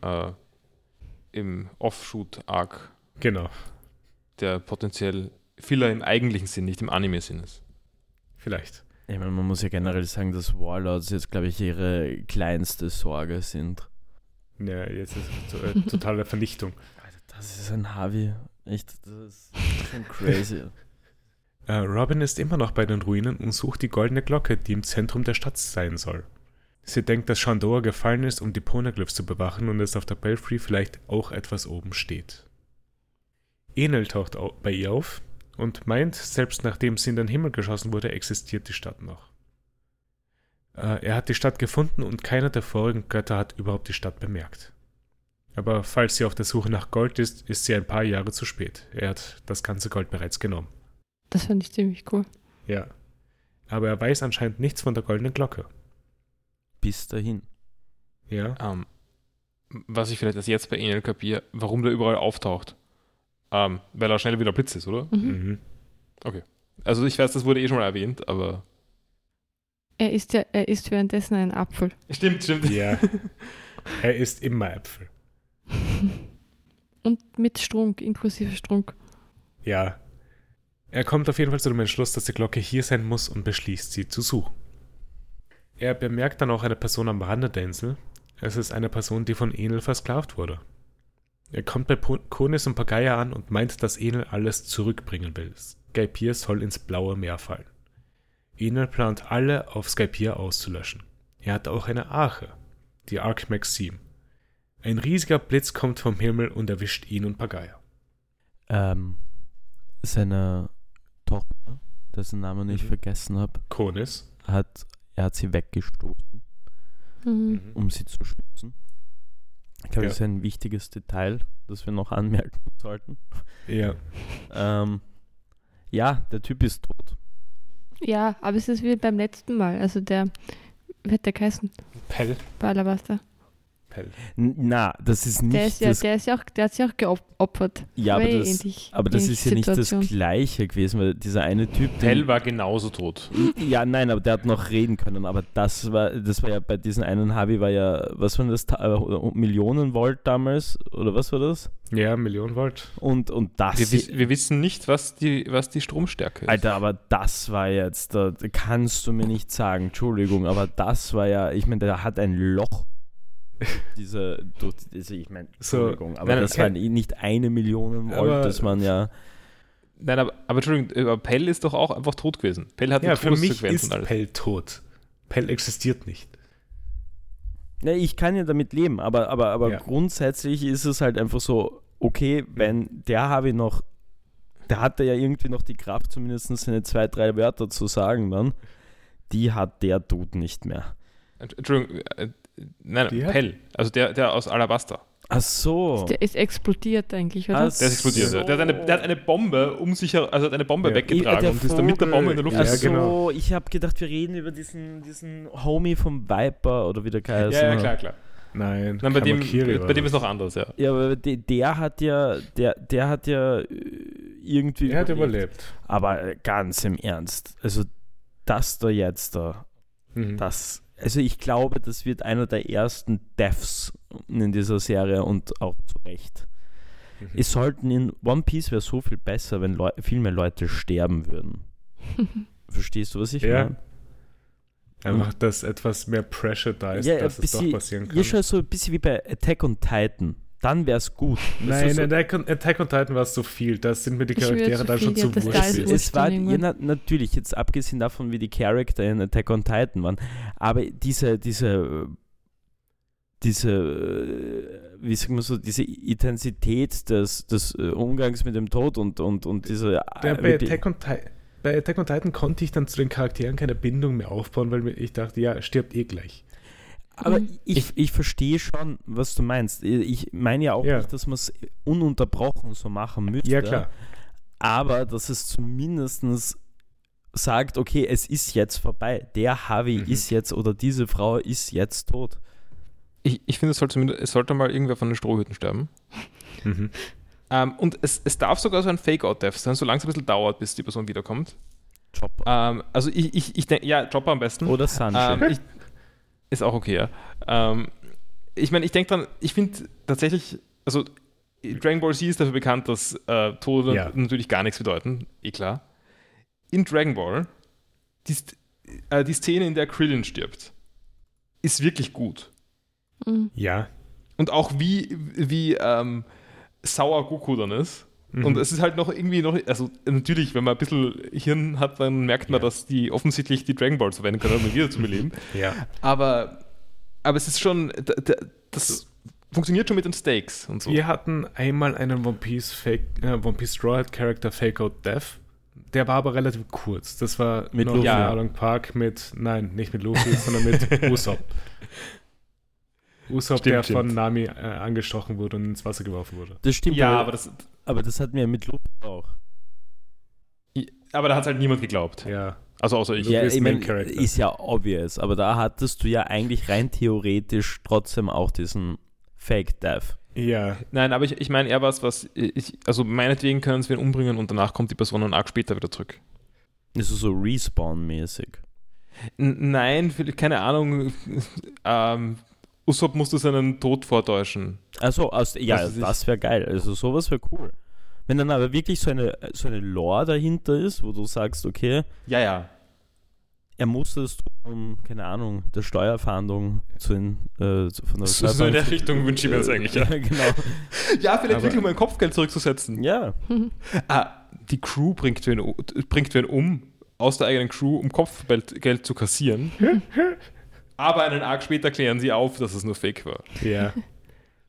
Offshoot-Arc. Genau. Der potenziell Filler im eigentlichen Sinn, nicht im Anime-Sinn ist. Vielleicht. Ich meine, man muss ja generell sagen, dass Warlords jetzt, glaube ich, ihre kleinste Sorge sind. Ja, jetzt ist es totale Vernichtung. Alter, das ist ein Harvey. Echt, das ist schon crazy. Robin ist immer noch bei den Ruinen und sucht die goldene Glocke, die im Zentrum der Stadt sein soll. Sie denkt, dass Shandora gefallen ist, um die Poneglyphs zu bewachen und es auf der Belfry vielleicht auch etwas oben steht. Enel taucht bei ihr auf und meint, selbst nachdem sie in den Himmel geschossen wurde, existiert die Stadt noch. Er hat die Stadt gefunden und keiner der vorigen Götter hat überhaupt die Stadt bemerkt. Aber falls sie auf der Suche nach Gold ist, ist sie ein paar Jahre zu spät. Er hat das ganze Gold bereits genommen. Das fand ich ziemlich cool. Ja, aber er weiß anscheinend nichts von der goldenen Glocke. Bis dahin. Ja. Was ich vielleicht erst jetzt bei Enel kapiere, warum der überall auftaucht. Weil er schnell wieder Blitz ist, oder? Mhm. Okay. Also ich weiß, das wurde eh schon mal erwähnt, aber... Er isst währenddessen einen Apfel. Stimmt. Ja. Er isst immer Äpfel. Und mit Strunk, inklusive Strunk. Ja. Er kommt auf jeden Fall zu dem Entschluss, dass die Glocke hier sein muss und beschließt, sie zu suchen. Er bemerkt dann auch eine Person am Rande der Insel. Es ist eine Person, die von Enel versklavt wurde. Er kommt bei Konis und Pagaya an und meint, dass Enel alles zurückbringen will. Skypiea soll ins blaue Meer fallen. Enel plant, alle auf Skypiea auszulöschen. Er hat auch eine Arche, die Ark Maxim. Ein riesiger Blitz kommt vom Himmel und erwischt ihn und Pagaya. Seine Tochter, dessen Namen ich vergessen habe, Konis, er hat sie weggestoßen, um sie zu schützen. Ich glaube, das ist ein wichtiges Detail, das wir noch anmerken sollten. Ja. Ja, der Typ ist tot. Ja, aber es ist wie beim letzten Mal. Also wie hat der geheißen? Pell. Bei Alabasta. Pell. Na, das ist nicht... Der hat sich auch geopfert. Ja, aber das ist ja nicht das Gleiche gewesen, weil dieser eine Typ... Pell war genauso tot. Ja, nein, aber der hat noch reden können, aber das war ja bei diesem einen Harvey war ja, was war das, Millionen Volt damals, oder was war das? Ja, Millionen Volt. Und das... Wir wissen nicht, was die Stromstärke ist. Alter, aber das war jetzt, da kannst du mir nicht sagen, Entschuldigung, aber das war ja, ich meine, der hat ein Loch. Entschuldigung, aber nein, das waren nicht 1 Million Volt, aber, das waren ja... Nein, aber Entschuldigung, aber Pell ist doch auch einfach tot gewesen. Pell hat ja, für mich ist alles. Pell tot. Pell existiert nicht. Ja, ich kann ja damit leben, aber grundsätzlich ist es halt einfach so, okay, wenn der Harvey noch... Der hatte ja irgendwie noch die Kraft, zumindest seine 2-3 Wörter zu sagen dann. Die hat der Dude nicht mehr. Entschuldigung, nein, Pell, also der aus Alabasta. Ach so. Der ist explodiert eigentlich, oder? Der ist explodiert, so. Der hat eine Bombe um sich herum, also hat eine Bombe weggetragen und ist dann mit der Bombe in der Luft. Ja, genau. Ich habe gedacht, wir reden über diesen Homie vom Viper oder wie der heißt. Ja, klar. Nein, bei dem ist noch anders, ja. Ja, aber der hat ja irgendwie... Er hat überlebt. Aber ganz im Ernst, also das da jetzt da, das... Also ich glaube, das wird einer der ersten Deaths in dieser Serie und auch zu Recht. Es sollten in One Piece wäre so viel besser, wenn viel mehr Leute sterben würden. Verstehst du, was ich meine? Einfach, dass etwas mehr Pressure da ist, dass es doch passieren kann. Ja, schon so ein bisschen wie bei Attack on Titan. Dann wäre es gut. Nein, so Attack on Titan war es so viel. Da sind mir die Charaktere dann schon zu wurscht. Es war natürlich, jetzt abgesehen davon, wie die Charakter in Attack on Titan waren, aber diese wie sagt man so, diese Intensität des Umgangs mit dem Tod und diese... Der bei Attack on Titan... bei Attack on Titan konnte ich dann zu den Charakteren keine Bindung mehr aufbauen, weil ich dachte, ja, stirbt eh gleich. Aber ich verstehe schon, was du meinst. Ich meine ja auch nicht, dass man es ununterbrochen so machen müsste. Ja, klar. Aber dass es zumindest sagt, okay, es ist jetzt vorbei. Der Harvey ist jetzt oder diese Frau ist jetzt tot. Ich finde, es sollte mal irgendwer von den Strohhütten sterben. Und es darf sogar so ein Fake-Out-Death sein, solange es ein bisschen dauert, bis die Person wiederkommt. Chopper. Also ich denke, ja, Chopper am besten. Oder Sunshine. Ist auch okay, ja. Ich meine, ich denke dran, ich finde tatsächlich, also Dragon Ball Z ist dafür bekannt, dass Tode natürlich gar nichts bedeuten, eh klar. In Dragon Ball, die Szene, in der Krillin stirbt, ist wirklich gut. Mhm. Ja. Und auch wie sauer Goku dann ist. Mhm. Und es ist halt noch irgendwie noch, also natürlich, wenn man ein bisschen Hirn hat, dann merkt man, dass die offensichtlich die Dragon Balls verwenden können, um wieder zu beleben. Ja. Aber es ist schon, das funktioniert schon mit den Stakes und so. Wir hatten einmal einen One Piece Straw Hat Character Fake Out Death. Der war aber relativ kurz. Das war mit Luffy. Ja. Along Park nicht mit Luffy, sondern mit Usopp. Usopp, der von Nami angestochen wurde und ins Wasser geworfen wurde. Das stimmt. Ja, aber das hatten wir mit Luffy auch. Aber da hat halt niemand geglaubt. Ja. Also außer ich. Ja, ich mein, ist ja obvious. Aber da hattest du ja eigentlich rein theoretisch trotzdem auch diesen Fake-Dive. Ja. Nein, aber ich meine eher was meinetwegen können sie ihn umbringen und danach kommt die Person einen Arc später wieder zurück. Das ist so Respawn-mäßig. Nein, keine Ahnung. Usopp musste seinen Tod vortäuschen. Achso, das wäre geil. Also sowas wäre cool. Wenn dann aber wirklich so eine Lore dahinter ist, wo du sagst, okay, er musste es tun, um, keine Ahnung, der Steuerfahndung von der Steuerfahndung. So in der Richtung wünsche ich mir das eigentlich, ja. Genau. Ja, vielleicht wirklich, um mein Kopfgeld zurückzusetzen. Ja. Die Crew bringt wen um, aus der eigenen Crew, um Kopfgeld zu kassieren. Aber einen Arc später klären sie auf, dass es nur Fake war. Ja.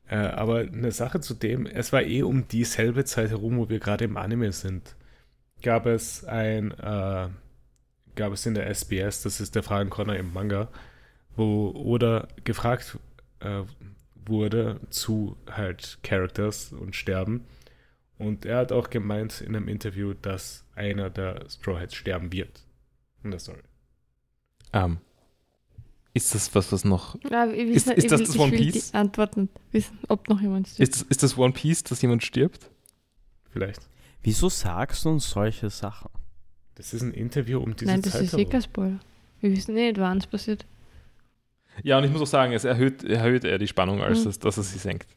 Aber eine Sache zu dem, es war eh um dieselbe Zeit herum, wo wir gerade im Anime sind. Gab es in der SBS, das ist der Fragencorner im Manga, wo Oda gefragt wurde zu halt Characters und Sterben. Und er hat auch gemeint in einem Interview, dass einer der Straw Hats sterben wird. In der Story. Ist das was noch... Ja, ist das One Piece? Ich will die Antworten wissen, ob noch jemand stirbt. Ist das One Piece, dass jemand stirbt? Vielleicht. Wieso sagst du uns solche Sachen? Das ist ein Interview um diese Zeit. Nein, das ist kein Spoiler. Wir wissen nicht, wann es passiert. Ja, und ich muss auch sagen, es erhöht eher die Spannung, als dass es sie senkt.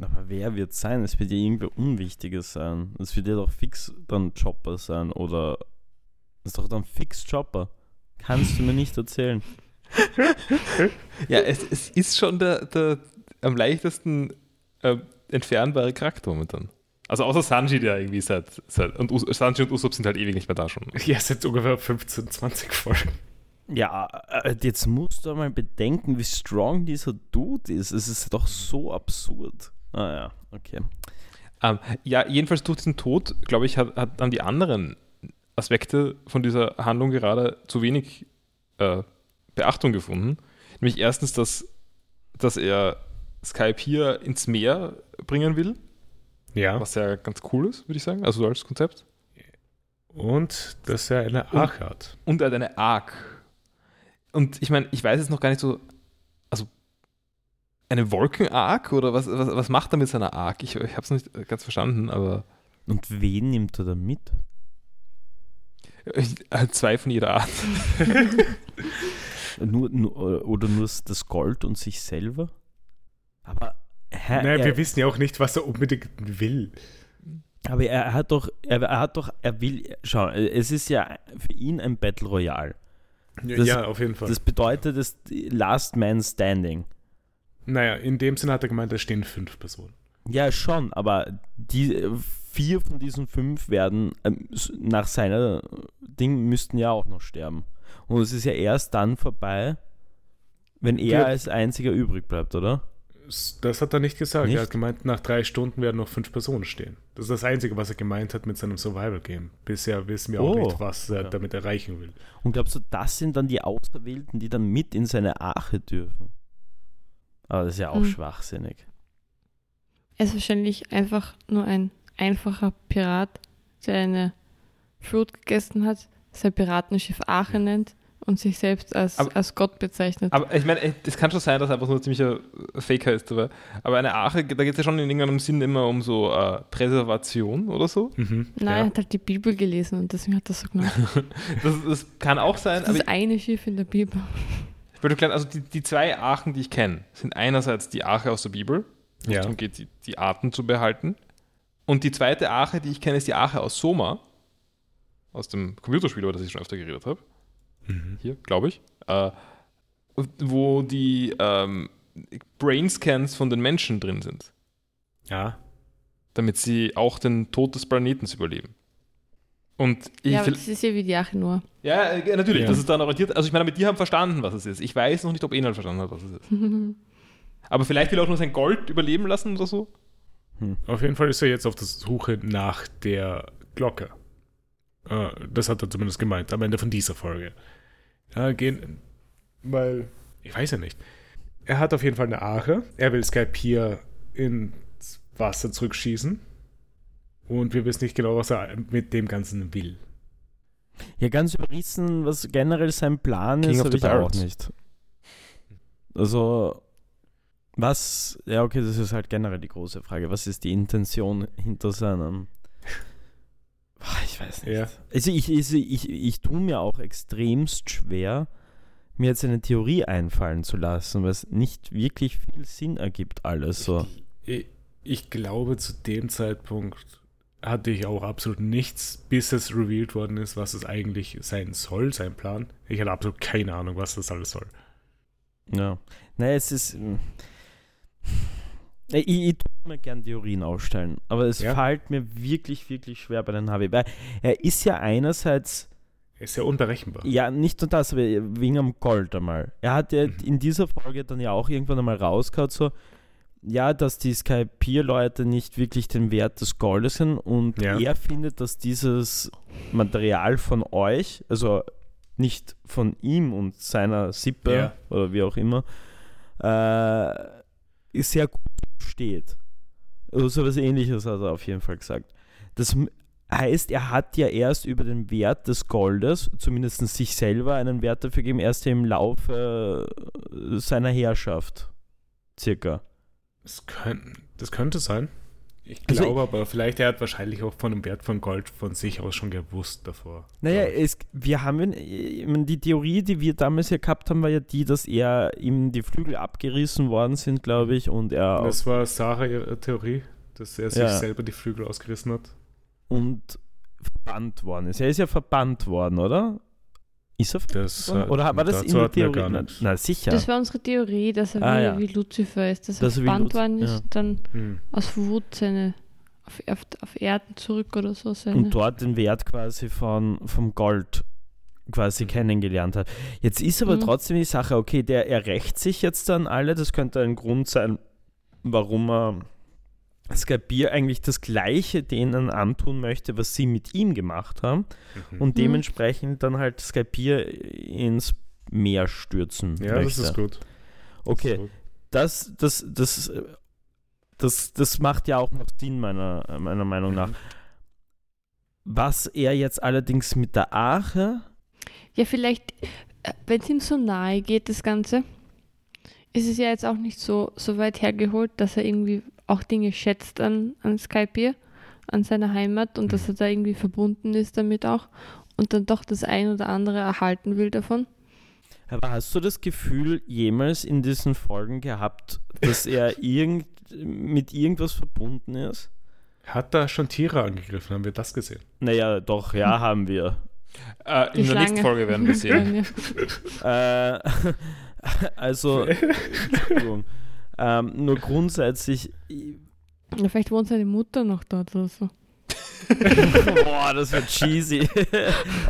Aber wer wird es sein? Es wird ja irgendwie Unwichtiges sein. Es wird ja doch fix dann Chopper sein, oder... Das ist doch dann fix Chopper. Kannst du mir nicht erzählen. Ja, es ist schon der am leichtesten entfernbare Charakter momentan. Also außer Sanji, der irgendwie Sanji und Usopp sind halt ewig nicht mehr da schon. Ja, seit ungefähr 15, 20 Folgen. Ja, jetzt musst du mal bedenken, wie strong dieser Dude ist. Es ist doch so absurd. Ah ja, okay. Ja, jedenfalls durch diesen Tod, glaube ich, haben die anderen Aspekte von dieser Handlung gerade zu wenig Beachtung gefunden. Nämlich erstens, dass er Skypiea ins Meer bringen will. Ja. Was ja ganz cool ist, würde ich sagen. Also so als Konzept. Und dass er eine Arc hat. Und er hat eine Arc. Und ich meine, ich weiß jetzt noch gar nicht so, also eine Wolken-Arc oder was macht er mit seiner Arc? Ich habe es nicht ganz verstanden, aber... Und wen nimmt er da mit? 2 von jeder Art. Oder nur das Gold und sich selber? Aber... Nein, wir wissen ja auch nicht, was er unbedingt will. Aber er will... Schau, es ist ja für ihn ein Battle Royale. Das, ja, auf jeden Fall. Das bedeutet, das Last Man Standing. Naja, in dem Sinne hat er gemeint, da stehen 5 Personen. Ja, schon, aber die 4 von diesen 5 werden nach seiner Ding müssten ja auch noch sterben. Und es ist ja erst dann vorbei, wenn er als einziger übrig bleibt, oder? Das hat er nicht gesagt. Nicht? Er hat gemeint, nach 3 Stunden werden noch 5 Personen stehen. Das ist das Einzige, was er gemeint hat mit seinem Survival-Game. Bisher wissen wir auch nicht, was er damit erreichen will. Und glaubst du, das sind dann die Auserwählten, die dann mit in seine Arche dürfen? Aber das ist ja auch schwachsinnig. Er ist wahrscheinlich einfach nur ein einfacher Pirat, der eine Fruit gegessen hat, sein Piratenschiff Arche nennt und sich selbst als Gott bezeichnet. Aber ich meine, es kann schon sein, dass er einfach nur ein ziemlicher Faker ist. Aber eine Arche, da geht es ja schon in irgendeinem Sinn immer um so Präservation oder so. Mhm. Nein, er hat halt die Bibel gelesen und deswegen hat er so gemacht. das kann auch sein. Das ist eine Schiff in der Bibel. Ich würde klar, also die zwei Archen, die ich kenne, sind einerseits die Arche aus der Bibel, wo es darum geht, die Arten zu behalten. Und die zweite Arche, die ich kenne, ist die Arche aus Soma, aus dem Computerspiel, über das ich schon öfter geredet habe. Hier, glaube ich, wo die Brainscans von den Menschen drin sind. Ja. Damit sie auch den Tod des Planeten überleben. Und aber das ist ja wie die Arche Noah. Ja, natürlich, das ist dann orientiert. Also ich meine, die haben verstanden, was es ist. Ich weiß noch nicht, ob Enel verstanden hat, was es ist. Aber vielleicht will er auch nur sein Gold überleben lassen oder so. Auf jeden Fall ist er jetzt auf der Suche nach der Glocke. Das hat er zumindest gemeint, am Ende von dieser Folge. Weil, ich weiß ja nicht. Er hat auf jeden Fall eine Arche. Er will Skypiea ins Wasser zurückschießen. Und wir wissen nicht genau, was er mit dem Ganzen will. Ja, ganz überrissen, was generell sein Plan ist, habe ich auch nicht. Also, das ist halt generell die große Frage. Was ist die Intention hinter seinem... Ich weiß nicht. Ja. Also ich tue mir auch extremst schwer, mir jetzt eine Theorie einfallen zu lassen, weil es nicht wirklich viel Sinn ergibt, alles so. Ich glaube, zu dem Zeitpunkt hatte ich auch absolut nichts, bis es revealed worden ist, was es eigentlich sein soll, sein Plan. Ich hatte absolut keine Ahnung, was das alles soll. Ja. Naja, es ist... Ich tue mir gern Theorien aufstellen, aber es fällt mir wirklich, wirklich schwer bei den HW, weil er ist ja einerseits... Er ist ja unberechenbar. Ja, nicht nur das, aber wegen am Gold einmal. Er hat ja in dieser Folge dann ja auch irgendwann einmal rausgehört, so, ja, dass die Skypiea-Leute nicht wirklich den Wert des Goldes sind und er findet, dass dieses Material von euch, also nicht von ihm und seiner Sippe oder wie auch immer, ist sehr gut steht. Oder so was Ähnliches hat er auf jeden Fall gesagt. Das heißt, er hat ja erst über den Wert des Goldes, zumindest sich selber, einen Wert dafür gegeben, erst im Laufe seiner Herrschaft. Circa. Das könnte sein. Ich glaube aber, vielleicht er hat wahrscheinlich auch von dem Wert von Gold von sich aus schon gewusst davor. Naja, die Theorie, die wir damals ja gehabt haben, war ja die, dass er ihm die Flügel abgerissen worden sind, glaube ich, und er... Das war Sarah ihre Theorie, dass er sich selber die Flügel ausgerissen hat. Und verbannt worden ist. Er ist ja verbannt worden, oder? Ist er verbannt worden? Oder war das in der Theorie? Na, sicher. Das war unsere Theorie, dass er wie Lucifer ist, dass er verbannt worden ist und dann aus Wut seine auf Erden zurück oder so seine... Und dort den Wert quasi vom Gold quasi kennengelernt hat. Jetzt ist aber trotzdem die Sache, okay, der errächt sich jetzt dann alle, das könnte ein Grund sein, warum er Skypiea eigentlich das Gleiche denen antun möchte, was sie mit ihm gemacht haben und dementsprechend dann halt Skypiea ins Meer stürzen möchte. Das ist gut. Okay, das macht ja auch noch Sinn, meiner Meinung nach. Was er jetzt allerdings mit der Arche... Ja, vielleicht, wenn es ihm so nahe geht, das Ganze, ist es ja jetzt auch nicht so weit hergeholt, dass er irgendwie auch Dinge schätzt an Skypiea, an seiner Heimat und dass er da irgendwie verbunden ist damit auch und dann doch das ein oder andere erhalten will davon. Aber hast du das Gefühl jemals in diesen Folgen gehabt, dass er mit irgendwas verbunden ist? Hat da schon Tiere angegriffen? Haben wir das gesehen? Naja, doch, haben wir. In der nächsten Folge werden wir sehen. Also, Entschuldigung. Nur grundsätzlich... Vielleicht wohnt seine Mutter noch dort oder so. Boah, das wird cheesy.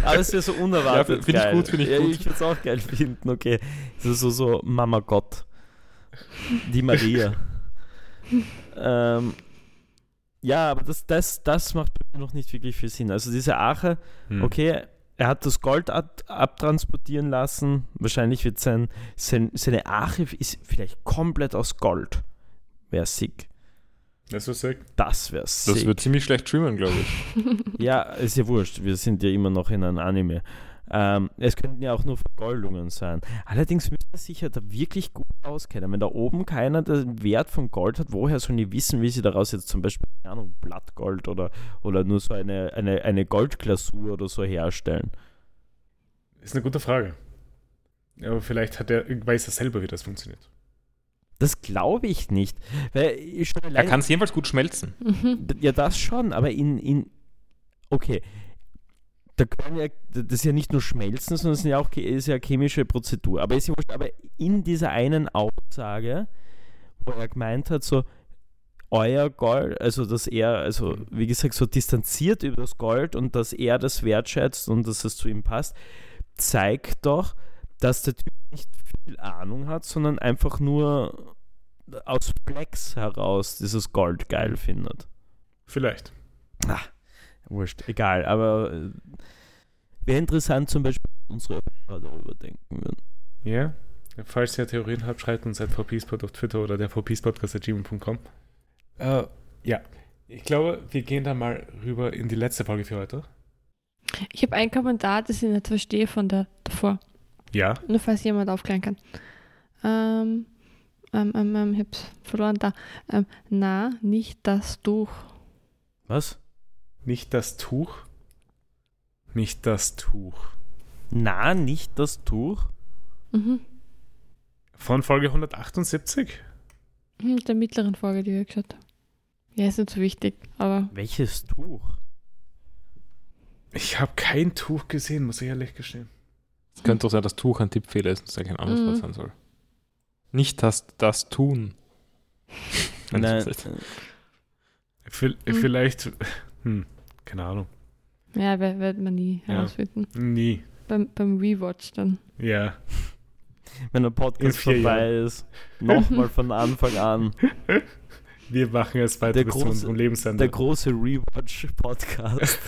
Aber es wäre so unerwartet. Ja, finde ich gut. Ich würde es auch geil finden, okay. Es ist so Mama Gott. Die Maria. Ja, aber das macht noch nicht wirklich viel Sinn. Also diese Ache, okay, er hat das Gold abtransportieren lassen. Wahrscheinlich wird seine Ache ist vielleicht komplett aus Gold. Wäre sick. Das wäre sick. Das wird ziemlich schlecht streamen, glaube ich. Ja, ist ja wurscht. Wir sind ja immer noch in einem Anime. Es könnten ja auch nur Vergoldungen sein. Allerdings müsste er sich ja da wirklich gut auskennen. Wenn da oben keiner den Wert von Gold hat, woher sollen die wissen, wie sie daraus jetzt zum Beispiel, keine Ahnung, Blattgold oder nur so eine Goldglasur oder so herstellen? Ist eine gute Frage. Aber vielleicht weiß er selber, wie das funktioniert. Das glaube ich nicht. Weil er kann es jedenfalls gut schmelzen. Ja, das schon, aber okay. Das ist ja nicht nur Schmelzen, sondern es ist ja chemische Prozedur. Aber in dieser einen Aussage, wo er gemeint hat, so euer Gold, also dass er, also wie gesagt, so distanziert über das Gold und dass er das wertschätzt und dass es zu ihm passt, zeigt doch, dass der Typ nicht viel Ahnung hat, sondern einfach nur aus Flex heraus dieses Gold geil findet. Vielleicht. Wurscht, egal, aber wäre interessant zum Beispiel, unsere Hörer darüber denken würden. Ja, falls ihr Theorien habt, schreibt uns @vpspot auf Twitter oder der vpspodcast@gmail.com. Ja, ich glaube, wir gehen dann mal rüber in die letzte Folge für heute. Ich habe einen Kommentar, das ich nicht verstehe von der davor. Ja. Nur falls jemand aufklären kann. Ich hab's verloren da. Na, nicht das Tuch. Was? Nicht das Tuch? Nicht das Tuch. Na, nicht das Tuch? Mhm. Von Folge 178? Der mittleren Folge, die wir geschaut haben. Ja, ist nicht so wichtig, aber... Welches Tuch? Ich habe kein Tuch gesehen, muss ich ehrlich gestehen. Es könnte doch sein, dass Tuch ein Tippfehler ist und es ja kein anderes Wort sein soll. Nicht das Tun. Nein. Vielleicht... keine Ahnung. Ja, wird man nie herausfinden. Nie. Beim Rewatch dann. Ja. Wenn der Podcast vorbei ist, nochmal von Anfang an. Wir machen es weiter bis zu unserem Lebensende. Der große Rewatch-Podcast.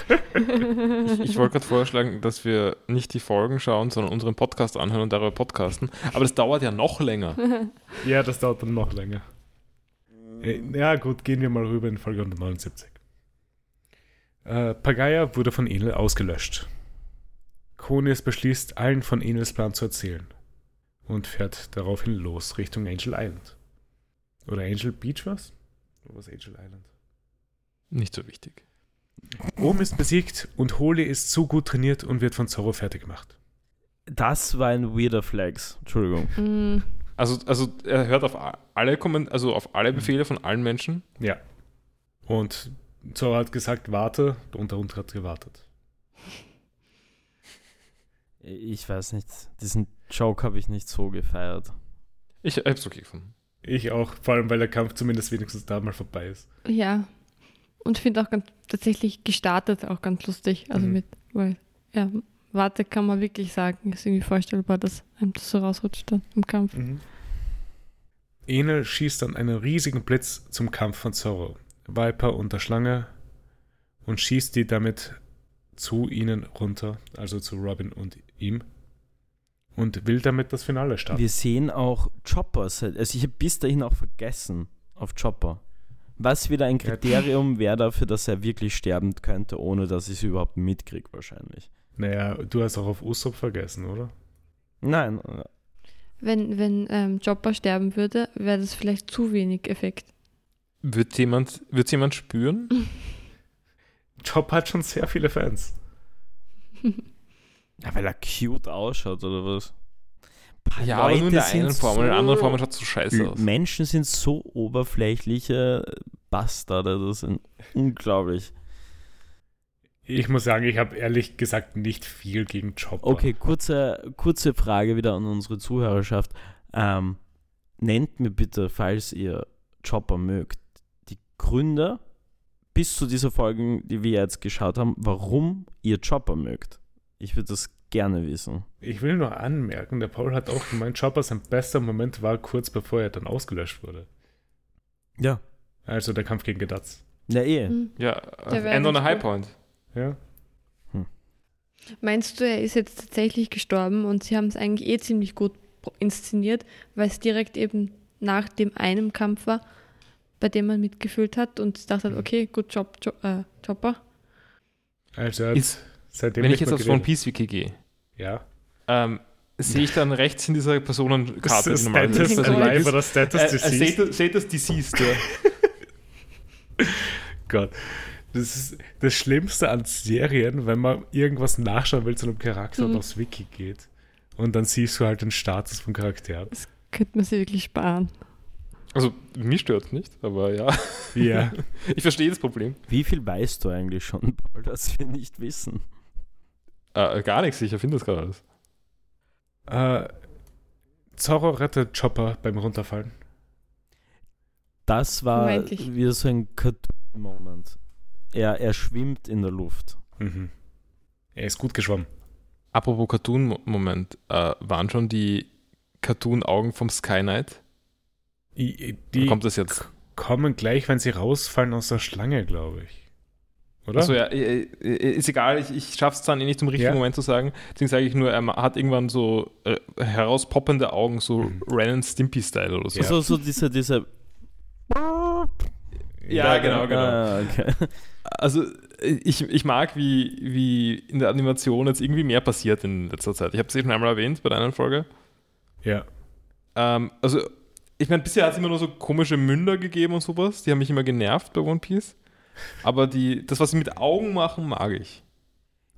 Ich wollte gerade vorschlagen, dass wir nicht die Folgen schauen, sondern unseren Podcast anhören und darüber podcasten. Aber das dauert ja noch länger. Ja, das dauert dann noch länger. Ja gut, gehen wir mal rüber in Folge 179. Pagaya wurde von Enel ausgelöscht. Konis beschließt, allen von Enels Plan zu erzählen und fährt daraufhin los Richtung Angel Island. Oder Angel Beach was? Oder was Angel Island? Nicht so wichtig. Ohm ist besiegt und Holly ist zu gut trainiert und wird von Zorro fertig gemacht. Das war ein weirder Flex. Entschuldigung. Also er hört auf alle Befehle von allen Menschen? Ja. Und Zorro hat gesagt, warte, und darunter hat gewartet. Ich weiß nicht, diesen Joke habe ich nicht so gefeiert. Ich hab's okay gefunden. Ich auch, vor allem, weil der Kampf zumindest wenigstens da mal vorbei ist. Ja, und finde auch ganz tatsächlich gestartet auch ganz lustig. Also weil, ja, warte kann man wirklich sagen, ist irgendwie vorstellbar, dass einem das so rausrutscht dann im Kampf. Enel schießt dann einen riesigen Blitz zum Kampf von Zorro, Viper und der Schlange und schießt die damit zu ihnen runter, also zu Robin und ihm, und will damit das Finale starten. Wir sehen auch Chopper, also ich habe bis dahin auch vergessen auf Chopper, was wieder ein Kriterium wäre dafür, dass er wirklich sterben könnte, ohne dass ich es überhaupt mitkriege wahrscheinlich. Naja, du hast auch auf Usopp vergessen, oder? Nein. Wenn Chopper sterben würde, wäre das vielleicht zu wenig Effekt. Wird's jemand spüren? Job hat schon sehr viele Fans. Ja, weil er cute ausschaut, oder was? Ja, aber nur in der einen Form. In der anderen Form schaut es so scheiße aus. Menschen sind so oberflächliche Bastarde. Das sind unglaublich. Ich muss sagen, ich habe ehrlich gesagt nicht viel gegen Job. Okay, kurze Frage wieder an unsere Zuhörerschaft. Nennt mir bitte, falls ihr Chopper mögt, Gründe bis zu dieser Folge, die wir jetzt geschaut haben, warum ihr Chopper mögt. Ich würde das gerne wissen. Ich will nur anmerken, der Paul hat auch gemeint, Chopper sein bester Moment war kurz bevor er dann ausgelöscht wurde. Ja. Also der Kampf gegen Gedatz. Na eh. Ja, End on a High Point. Ja. Meinst du, er ist jetzt tatsächlich gestorben und sie haben es eigentlich eh ziemlich gut inszeniert, weil es direkt eben nach dem einen Kampf war, bei dem man mitgefühlt hat und dachte, okay, gut, Chopper. Also, seitdem wenn ich jetzt aufs One Piece Wiki gehe, ja. Sehe ich dann rechts in dieser Personenkarte, das normal ist. Das Live oder Status Deceased. Seht das Deceased, ja. Gott. Das ist das Schlimmste an Serien, wenn man irgendwas nachschauen will zu einem Charakter und aufs Wiki geht. Und dann siehst du halt den Status vom Charakter. Das könnte man sich wirklich sparen. Also, mich stört es nicht, aber ja. Ja. Ich verstehe das Problem. Wie viel weißt du eigentlich schon, Paul, dass wir nicht wissen? Gar nichts, ich erfinde das gerade alles. Zorro rettet Chopper beim Runterfallen. Das war wieder so ein Cartoon-Moment. Er schwimmt in der Luft. Mhm. Er ist gut geschwommen. Apropos Cartoon-Moment, waren schon die Cartoon-Augen vom Sky Knight? Die kommt das jetzt? Kommen gleich, wenn sie rausfallen aus der Schlange, glaube ich. Oder? Also ja, ist egal, ich schaffe es dann eh nicht zum richtigen Moment zu sagen. Deswegen sage ich nur, er hat irgendwann so herauspoppende Augen, so Ren and Stimpy-Style oder so. Ja. So diese Ja, genau. Ah, okay. Also ich mag, wie in der Animation jetzt irgendwie mehr passiert in letzter Zeit. Ich habe es eben einmal erwähnt bei der anderen Folge. Ja. Also ich meine, bisher hat es immer nur so komische Münder gegeben und sowas. Die haben mich immer genervt bei One Piece. Aber das, was sie mit Augen machen, mag ich.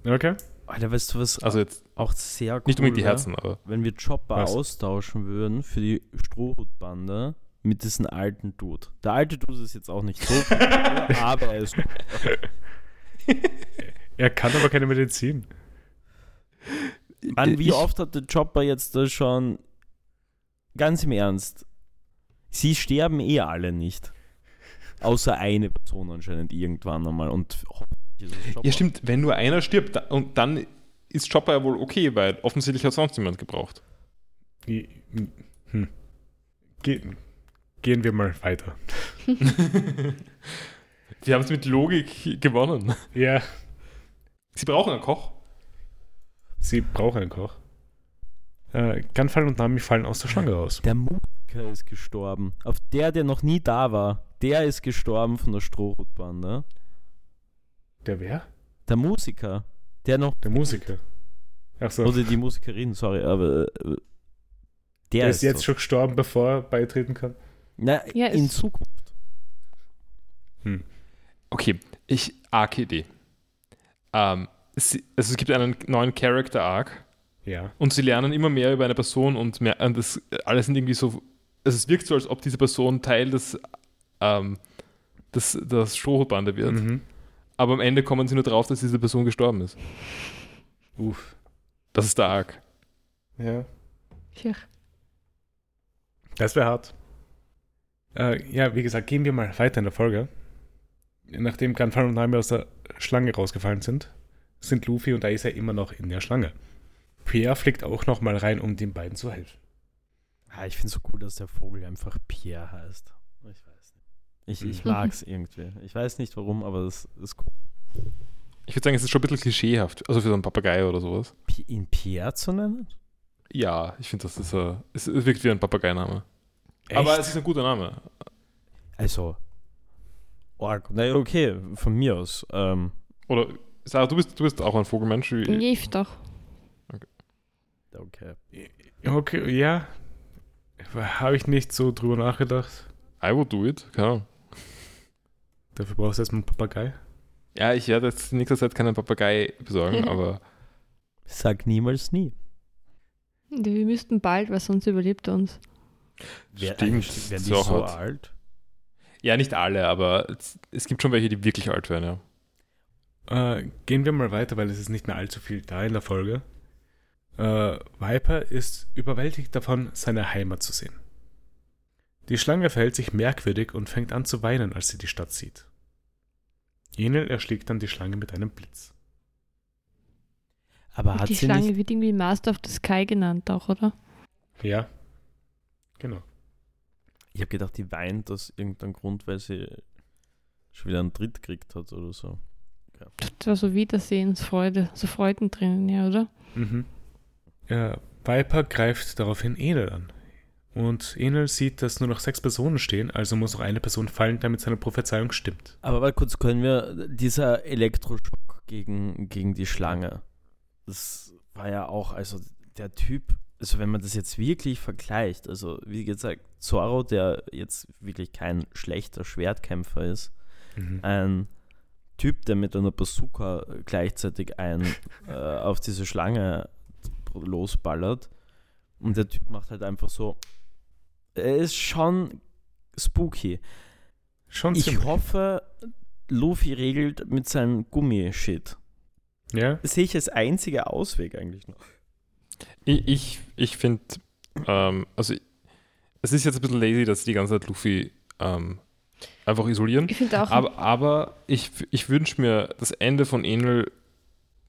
Okay. Alter, weißt du was? Also jetzt auch sehr cool. Nicht unbedingt die Herzen, aber. Wenn wir Chopper austauschen würden für die Strohhutbande. Mit diesem alten Dude. Der alte Dude ist jetzt auch nicht so cool, aber er ist cool. Er kann aber keine Medizin. Mann, wie oft hat der Chopper jetzt das schon... Ganz im Ernst. Sie sterben alle nicht. Außer eine Person anscheinend irgendwann einmal. Und ja, stimmt. Wenn nur einer stirbt, und dann ist Chopper ja wohl okay, weil offensichtlich hat sonst niemand gebraucht. Gehen wir mal weiter. Wir haben es mit Logik gewonnen. Ja. Sie brauchen einen Koch. Ganfall und Nami fallen aus der Schlange raus. Der Musiker ist gestorben. Auf der noch nie da war. Der ist gestorben von der Strohhutbande. Der wer? Der Musiker. Der Musiker. Ach so. Oder die Musikerin, sorry. Aber der ist jetzt schon gestorben, bevor er beitreten kann. Na, ja, in Zukunft. Okay, AKD. Es gibt einen neuen Character-Arc. Ja. Und sie lernen immer mehr über eine Person und das alles sind irgendwie so. Also es wirkt so, als ob diese Person Teil des das Strohbande wird. Mhm. Aber am Ende kommen sie nur drauf, dass diese Person gestorben ist. Uff. Das ist der Arc. Ja. Tja. Das wäre hart. Ja, wie gesagt, gehen wir mal weiter in der Folge. Nachdem Ganfall und Nami aus der Schlange rausgefallen sind Luffy und Ace immer noch in der Schlange. Pierre fliegt auch nochmal rein, um den beiden zu helfen. Ah, ich finde es so cool, dass der Vogel einfach Pierre heißt. Ich weiß nicht. Ich mag es irgendwie. Ich weiß nicht warum, aber das ist cool. Ich würde sagen, es ist schon ein bisschen klischeehaft. Also für so einen Papagei oder sowas. Ihn Pierre zu nennen? Ja, ich finde, das ist es wirkt wie ein Papageiname. Echt? Aber es ist ein guter Name. Also, na okay, von mir aus. Oder, Sarah, du bist auch ein Vogelmensch. Nee, ich doch. Okay, ja. Habe ich nicht so drüber nachgedacht. I will do it, klar. Dafür brauchst du erstmal einen Papagei. Ja, ich werde jetzt in nächster Zeit keinen Papagei besorgen, aber... Sag niemals nie. Wir müssten bald, weil sonst überlebt er uns. Stimmt, werden die so alt? Ja, nicht alle, aber es gibt schon welche, die wirklich alt werden, ja. Gehen wir mal weiter, weil es ist nicht mehr allzu viel da in der Folge. Viper ist überwältigt davon, seine Heimat zu sehen. Die Schlange verhält sich merkwürdig und fängt an zu weinen, als sie die Stadt sieht. Enel erschlägt dann die Schlange mit einem Blitz. Aber hat die sie Schlange nicht... wird irgendwie Master of the Sky genannt auch, oder? Ja. Genau. Ich habe gedacht, die weint aus irgendeinem Grund, weil sie schon wieder einen Tritt gekriegt hat oder so. Ja. Das war so Wiedersehensfreude, so Freudentränen, ja, oder? Mhm. Ja, Viper greift daraufhin Enel an. Und Enel sieht, dass nur noch 6 Personen stehen, also muss noch eine Person fallen, damit seine Prophezeiung stimmt. Aber mal kurz, können wir dieser Elektroschock gegen die Schlange, das war ja auch, also der Typ, also wenn man das jetzt wirklich vergleicht, also wie gesagt, Zoro, der jetzt wirklich kein schlechter Schwertkämpfer ist, ein Typ, der mit einer Bazooka gleichzeitig auf diese Schlange losballert, und der Typ macht halt einfach so. Er ist schon spooky. Schon ziemlich. Ich hoffe, Luffy regelt mit seinem Gummishit. Ja. Das sehe ich als einziger Ausweg eigentlich noch. Ich finde, also es ist jetzt ein bisschen lazy, dass die ganze Zeit Luffy einfach isolieren. Ich finde auch. Aber ich wünsche mir das Ende von Enel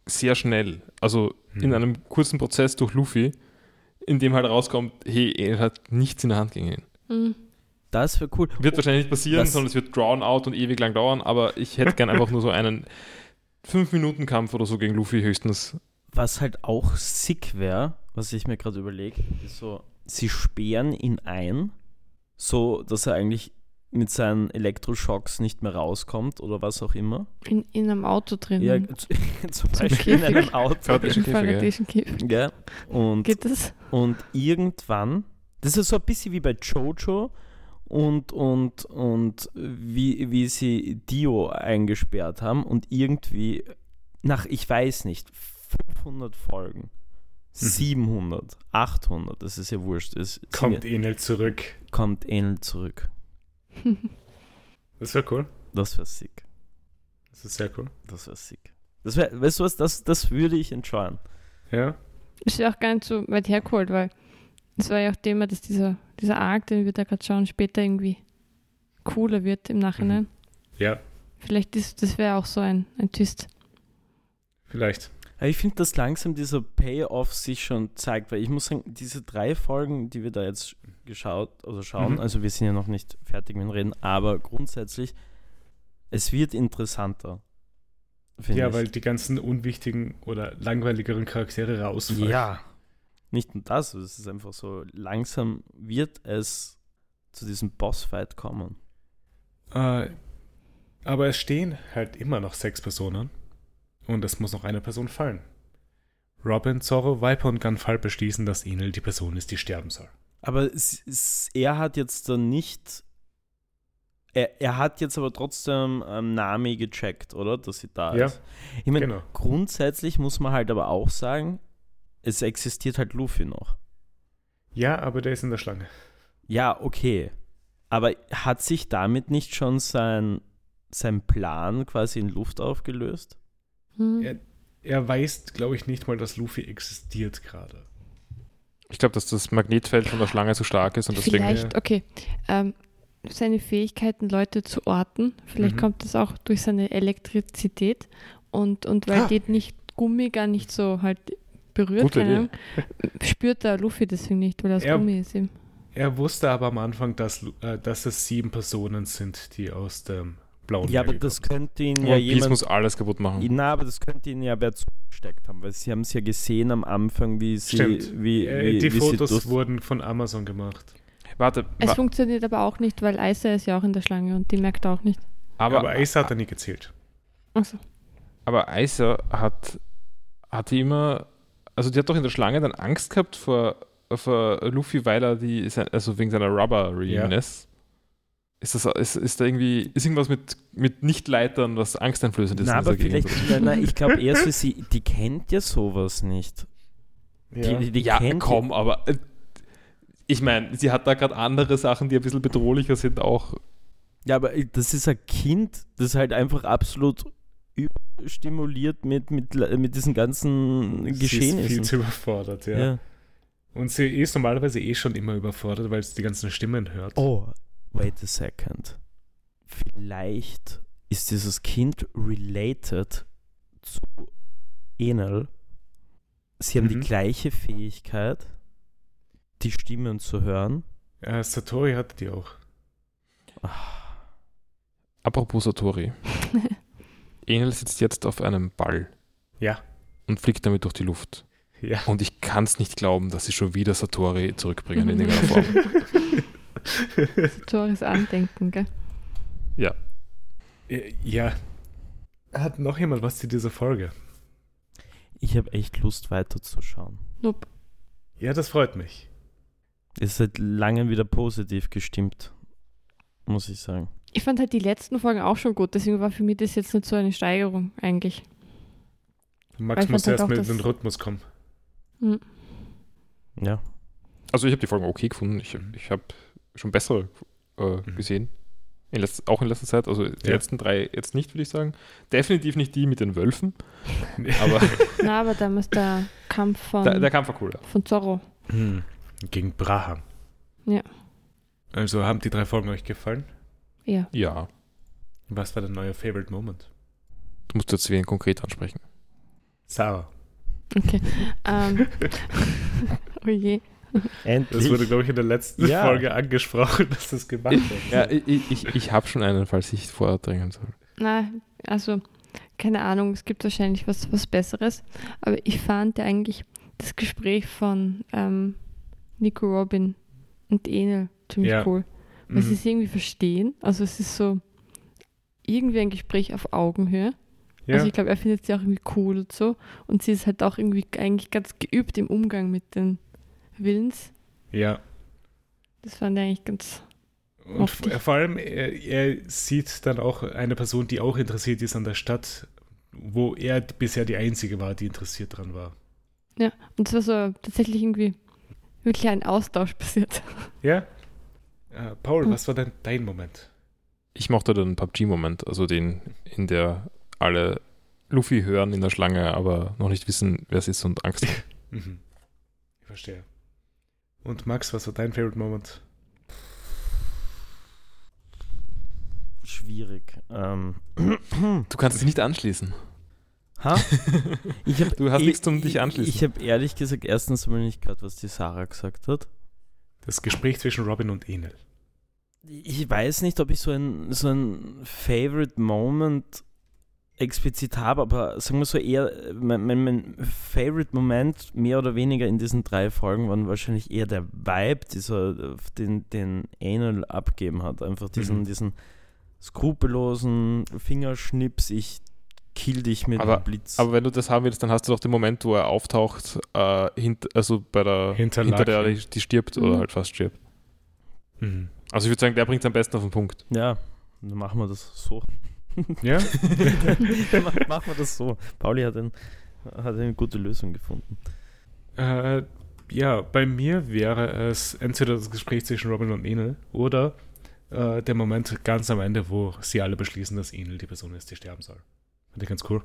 sehr schnell. Also in einem kurzen Prozess durch Luffy, in dem halt rauskommt, hey, Enel hat nichts in der Hand gegen ihn. Das wäre cool. Wird wahrscheinlich nicht passieren, sondern es wird drawn out und ewig lang dauern, aber ich hätte gern einfach nur so einen 5-Minuten-Kampf oder so gegen Luffy höchstens. Was halt auch sick wäre, was ich mir gerade überlege, ist so, sie sperren ihn ein, so dass er eigentlich mit seinen Elektroschocks nicht mehr rauskommt oder was auch immer. In einem Auto drin. Ja, zum Beispiel in einem Auto. Ja. Geht das? Und irgendwann, das ist so ein bisschen wie bei Jojo und wie sie Dio eingesperrt haben und irgendwie nach, ich weiß nicht, 500 Folgen, 700, 800, das ist ja wurscht. Kommt Enel zurück. Das wäre cool. Das wäre sick. Das ist sehr cool. Das wäre sick. Das wär, weißt du was, das würde ich entscheiden. Ja. Ist ja auch gar nicht so weit hergeholt, weil es war ja auch Thema, dass dieser Arc, den wir da gerade schauen, später irgendwie cooler wird im Nachhinein. Ja. Vielleicht ist das wäre auch so ein Twist. Vielleicht. Aber ich finde, dass langsam dieser Payoff sich schon zeigt, weil ich muss sagen, diese 3 Folgen, die wir da jetzt schauen, also wir sind ja noch nicht fertig mit dem Reden, aber grundsätzlich, es wird interessanter. Ja, weil die ganzen unwichtigen oder langweiligeren Charaktere rausfallen. Ja, nicht nur das, es ist einfach so, langsam wird es zu diesem Bossfight kommen. Aber es stehen halt immer noch 6 Personen. Und es muss noch eine Person fallen. Robin, Zoro, Viper und Gunfall beschließen, dass Enel die Person ist, die sterben soll. Aber er hat jetzt dann nicht... Er hat jetzt aber trotzdem Nami gecheckt, oder? Dass sie da ist. Ich meine, grundsätzlich muss man halt aber auch sagen, es existiert halt Luffy noch. Ja, aber der ist in der Schlange. Ja, okay. Aber hat sich damit nicht schon sein Plan quasi in Luft aufgelöst? Er weiß, glaube ich, nicht mal, dass Luffy existiert gerade. Ich glaube, dass das Magnetfeld von der Schlange so stark ist und deswegen... Vielleicht, okay. Seine Fähigkeiten, Leute zu orten, vielleicht kommt das auch durch seine Elektrizität und weil die nicht Gummi gar nicht so halt berührt, keine spürt der Luffy deswegen nicht, weil das Gummi ist ihm. Er wusste aber am Anfang, dass es 7 Personen sind, die aus dem... Ja, aber das könnte ihn ja jemand... One Piece muss alles kaputt machen. Na, aber das könnte ihn ja wer zugesteckt haben, weil sie haben es ja gesehen am Anfang, wie sie... Die Fotos wurden von Amazon gemacht. Warte. Es funktioniert aber auch nicht, weil Aisa ist ja auch in der Schlange und die merkt er auch nicht. Aber Aisa hat er nie gezählt. Achso. Aber Aisa hatte immer... Also die hat doch in der Schlange dann Angst gehabt vor Luffy, weil er also wegen seiner Rubber-Reunion ist. Ist irgendwas mit Nichtleitern, was angsteinflößend ist? Na, aber vielleicht, nein, ich glaube eher so, die kennt ja sowas nicht. Ja, aber ich meine, sie hat da gerade andere Sachen, die ein bisschen bedrohlicher sind auch. Ja, aber das ist ein Kind, das halt einfach absolut überstimuliert mit diesen ganzen Geschehnissen. Sie ist viel zu überfordert, ja. Und sie ist normalerweise schon immer überfordert, weil sie die ganzen Stimmen hört. Oh, wait a second. Vielleicht ist dieses Kind related zu Enel. Sie haben die gleiche Fähigkeit, die Stimmen zu hören. Ja, Satori hat die auch. Ach. Apropos Satori. Enel sitzt jetzt auf einem Ball. Ja. Und fliegt damit durch die Luft. Ja. Und ich kann es nicht glauben, dass sie schon wieder Satori zurückbringen in irgendeiner Form. Satoris Andenken, gell? Ja. Ja. Hat noch jemand was zu dieser Folge? Ich habe echt Lust, weiterzuschauen. Nope. Ja, das freut mich. Ist seit langem wieder positiv gestimmt, muss ich sagen. Ich fand halt die letzten Folgen auch schon gut, deswegen war für mich das jetzt nicht so eine Steigerung eigentlich. Max muss erst mal in den Rhythmus kommen. Mhm. Ja. Also ich habe die Folgen okay gefunden. Ich habe schon bessere gesehen. Auch in letzter Zeit. Also die letzten drei jetzt nicht, würde ich sagen. Definitiv nicht die mit den Wölfen. Aber na, aber da muss der Kampf von... Der Kampf war cool, ja. Von Zorro. Mhm. Gegen Braham. Ja. Also haben die drei Folgen euch gefallen? Ja. Ja. Was war dein neuer Favorite Moment? Du musst jetzt wen konkret ansprechen. Sarah. Okay. Oh je. Endlich. Das wurde, glaube ich, in der letzten Folge angesprochen, dass das gemacht wird. Ja, ich habe schon einen, falls ich vordrängen soll. Na, also, keine Ahnung, es gibt wahrscheinlich was Besseres. Aber ich fand ja eigentlich das Gespräch von Nico Robin und Enel ziemlich cool. Weil sie es irgendwie verstehen. Also es ist so irgendwie ein Gespräch auf Augenhöhe. Ja. Also ich glaube, er findet sie auch irgendwie cool und so. Und sie ist halt auch irgendwie eigentlich ganz geübt im Umgang mit den Willens. Ja. Das fand er eigentlich ganz... Und vor allem, er sieht dann auch eine Person, die auch interessiert ist an der Stadt, wo er bisher die Einzige war, die interessiert dran war. Ja, und es war so tatsächlich irgendwie wirklich ein Austausch passiert. Ja. Paul, was war denn dein Moment? Ich mochte den PUBG-Moment, also den, in der alle Luffy hören in der Schlange, aber noch nicht wissen, wer es ist und Angst hat. Ich verstehe. Und Max, was war dein Favorite Moment? Schwierig. Du kannst es nicht anschließen. Ha? Du hast nichts zum dich anschließen. Ich habe ehrlich gesagt erstens mal nicht gehört, was die Sarah gesagt hat. Das Gespräch zwischen Robin und Enel. Ich weiß nicht, ob ich so ein Favorite Moment explizit habe, aber sagen wir so eher, mein Favorite Moment mehr oder weniger in diesen drei Folgen waren wahrscheinlich eher der Vibe, den Enel abgeben hat. Einfach diesen skrupellosen Fingerschnips, ich kill dich mit dem Blitz. Aber wenn du das haben willst, dann hast du doch den Moment, wo er auftaucht, also bei der hinter der die stirbt oder halt fast stirbt. Mhm. Also ich würde sagen, der bringt es am besten auf den Punkt. Ja, dann machen wir das so. Ja? Machen wir das so. Pauli hat eine gute Lösung gefunden. Ja, bei mir wäre es entweder das Gespräch zwischen Robin und Enel oder der Moment ganz am Ende, wo sie alle beschließen, dass Enel die Person ist, die sterben soll. Fand ich ganz cool.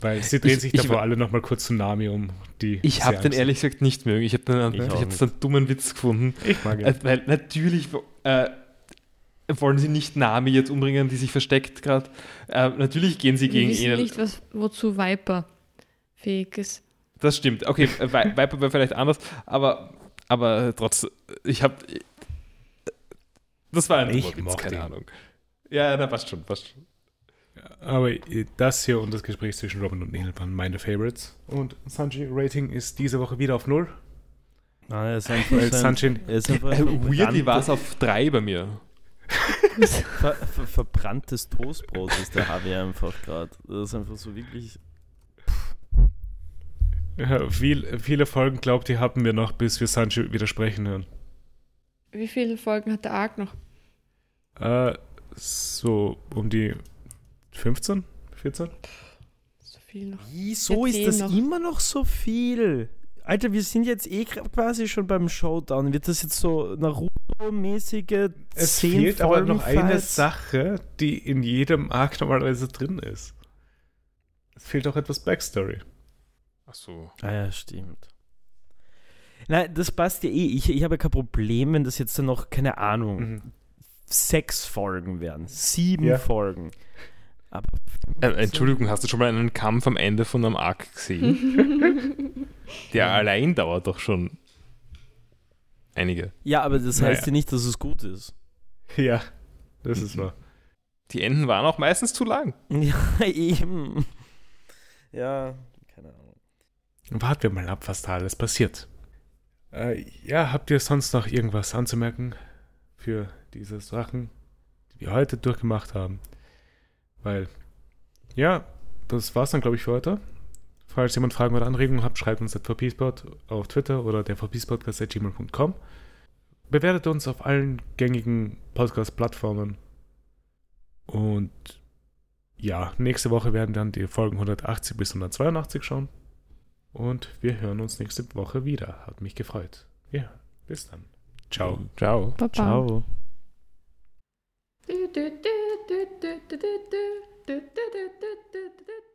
Weil sie drehen sich davor alle nochmal kurz Tsunami um. Ich habe den ehrlich gesagt nicht mögen. Ich habe einen dummen Witz gefunden. Ich mag ihn. Weil natürlich... wollen sie nicht Nami jetzt umbringen, die sich versteckt gerade. Natürlich gehen sie gegen Enel. Ich weiß nicht, wozu Viper fähig ist. Das stimmt. Okay, Viper wäre vielleicht anders, aber trotzdem, das war ein Witz, keine Ahnung. Ja, da passt schon. Aber das hier und das Gespräch zwischen Robin und Enel waren meine Favorites. Und Sanji-Rating ist diese Woche wieder auf 0. Nein, er ist einfach weirdly war es auf 3 bei mir. Verbranntes Toastbrot ist der HW einfach gerade. Das ist einfach so wirklich... Ja, viele Folgen, glaubt ihr, haben wir noch, bis wir Sanji wieder sprechen hören. Wie viele Folgen hat der Arc noch? So um die 15, 14? So viel noch. Wieso ist das immer noch so viel? Alter, wir sind jetzt quasi schon beim Showdown. Wird das jetzt so Naruto-mäßige 10 Es fehlt Folgen aber noch Fights? Eine Sache, die in jedem Arc normalerweise drin ist. Es fehlt auch etwas Backstory. Ach so. Ah ja, stimmt. Nein, das passt ja eh. Ich habe ja kein Problem, wenn das jetzt dann noch, keine Ahnung, 6 Folgen wären. 7 Folgen. Aber Entschuldigung, hast du schon mal einen Kampf am Ende von einem Arc gesehen? Der allein dauert doch schon einige. Ja, aber das heißt ja nicht, dass es gut ist. Ja, das ist wahr. Die Enden waren auch meistens zu lang. Ja, eben. Ja, keine Ahnung. Warten wir mal ab, was da alles passiert. Ja, habt ihr sonst noch irgendwas anzumerken für diese Sachen, die wir heute durchgemacht haben? Weil, ja, das war's dann, glaube ich, für heute. Falls jemand Fragen oder Anregungen habt, schreibt uns at vpspot auf Twitter oder der vpspodcast@gmail.com. Bewertet uns auf allen gängigen Podcast-Plattformen. Und ja, nächste Woche werden dann die Folgen 180 bis 182 schauen. Und wir hören uns nächste Woche wieder. Hat mich gefreut. Ja, bis dann. Ciao. Ciao. Baba. Ciao. Du.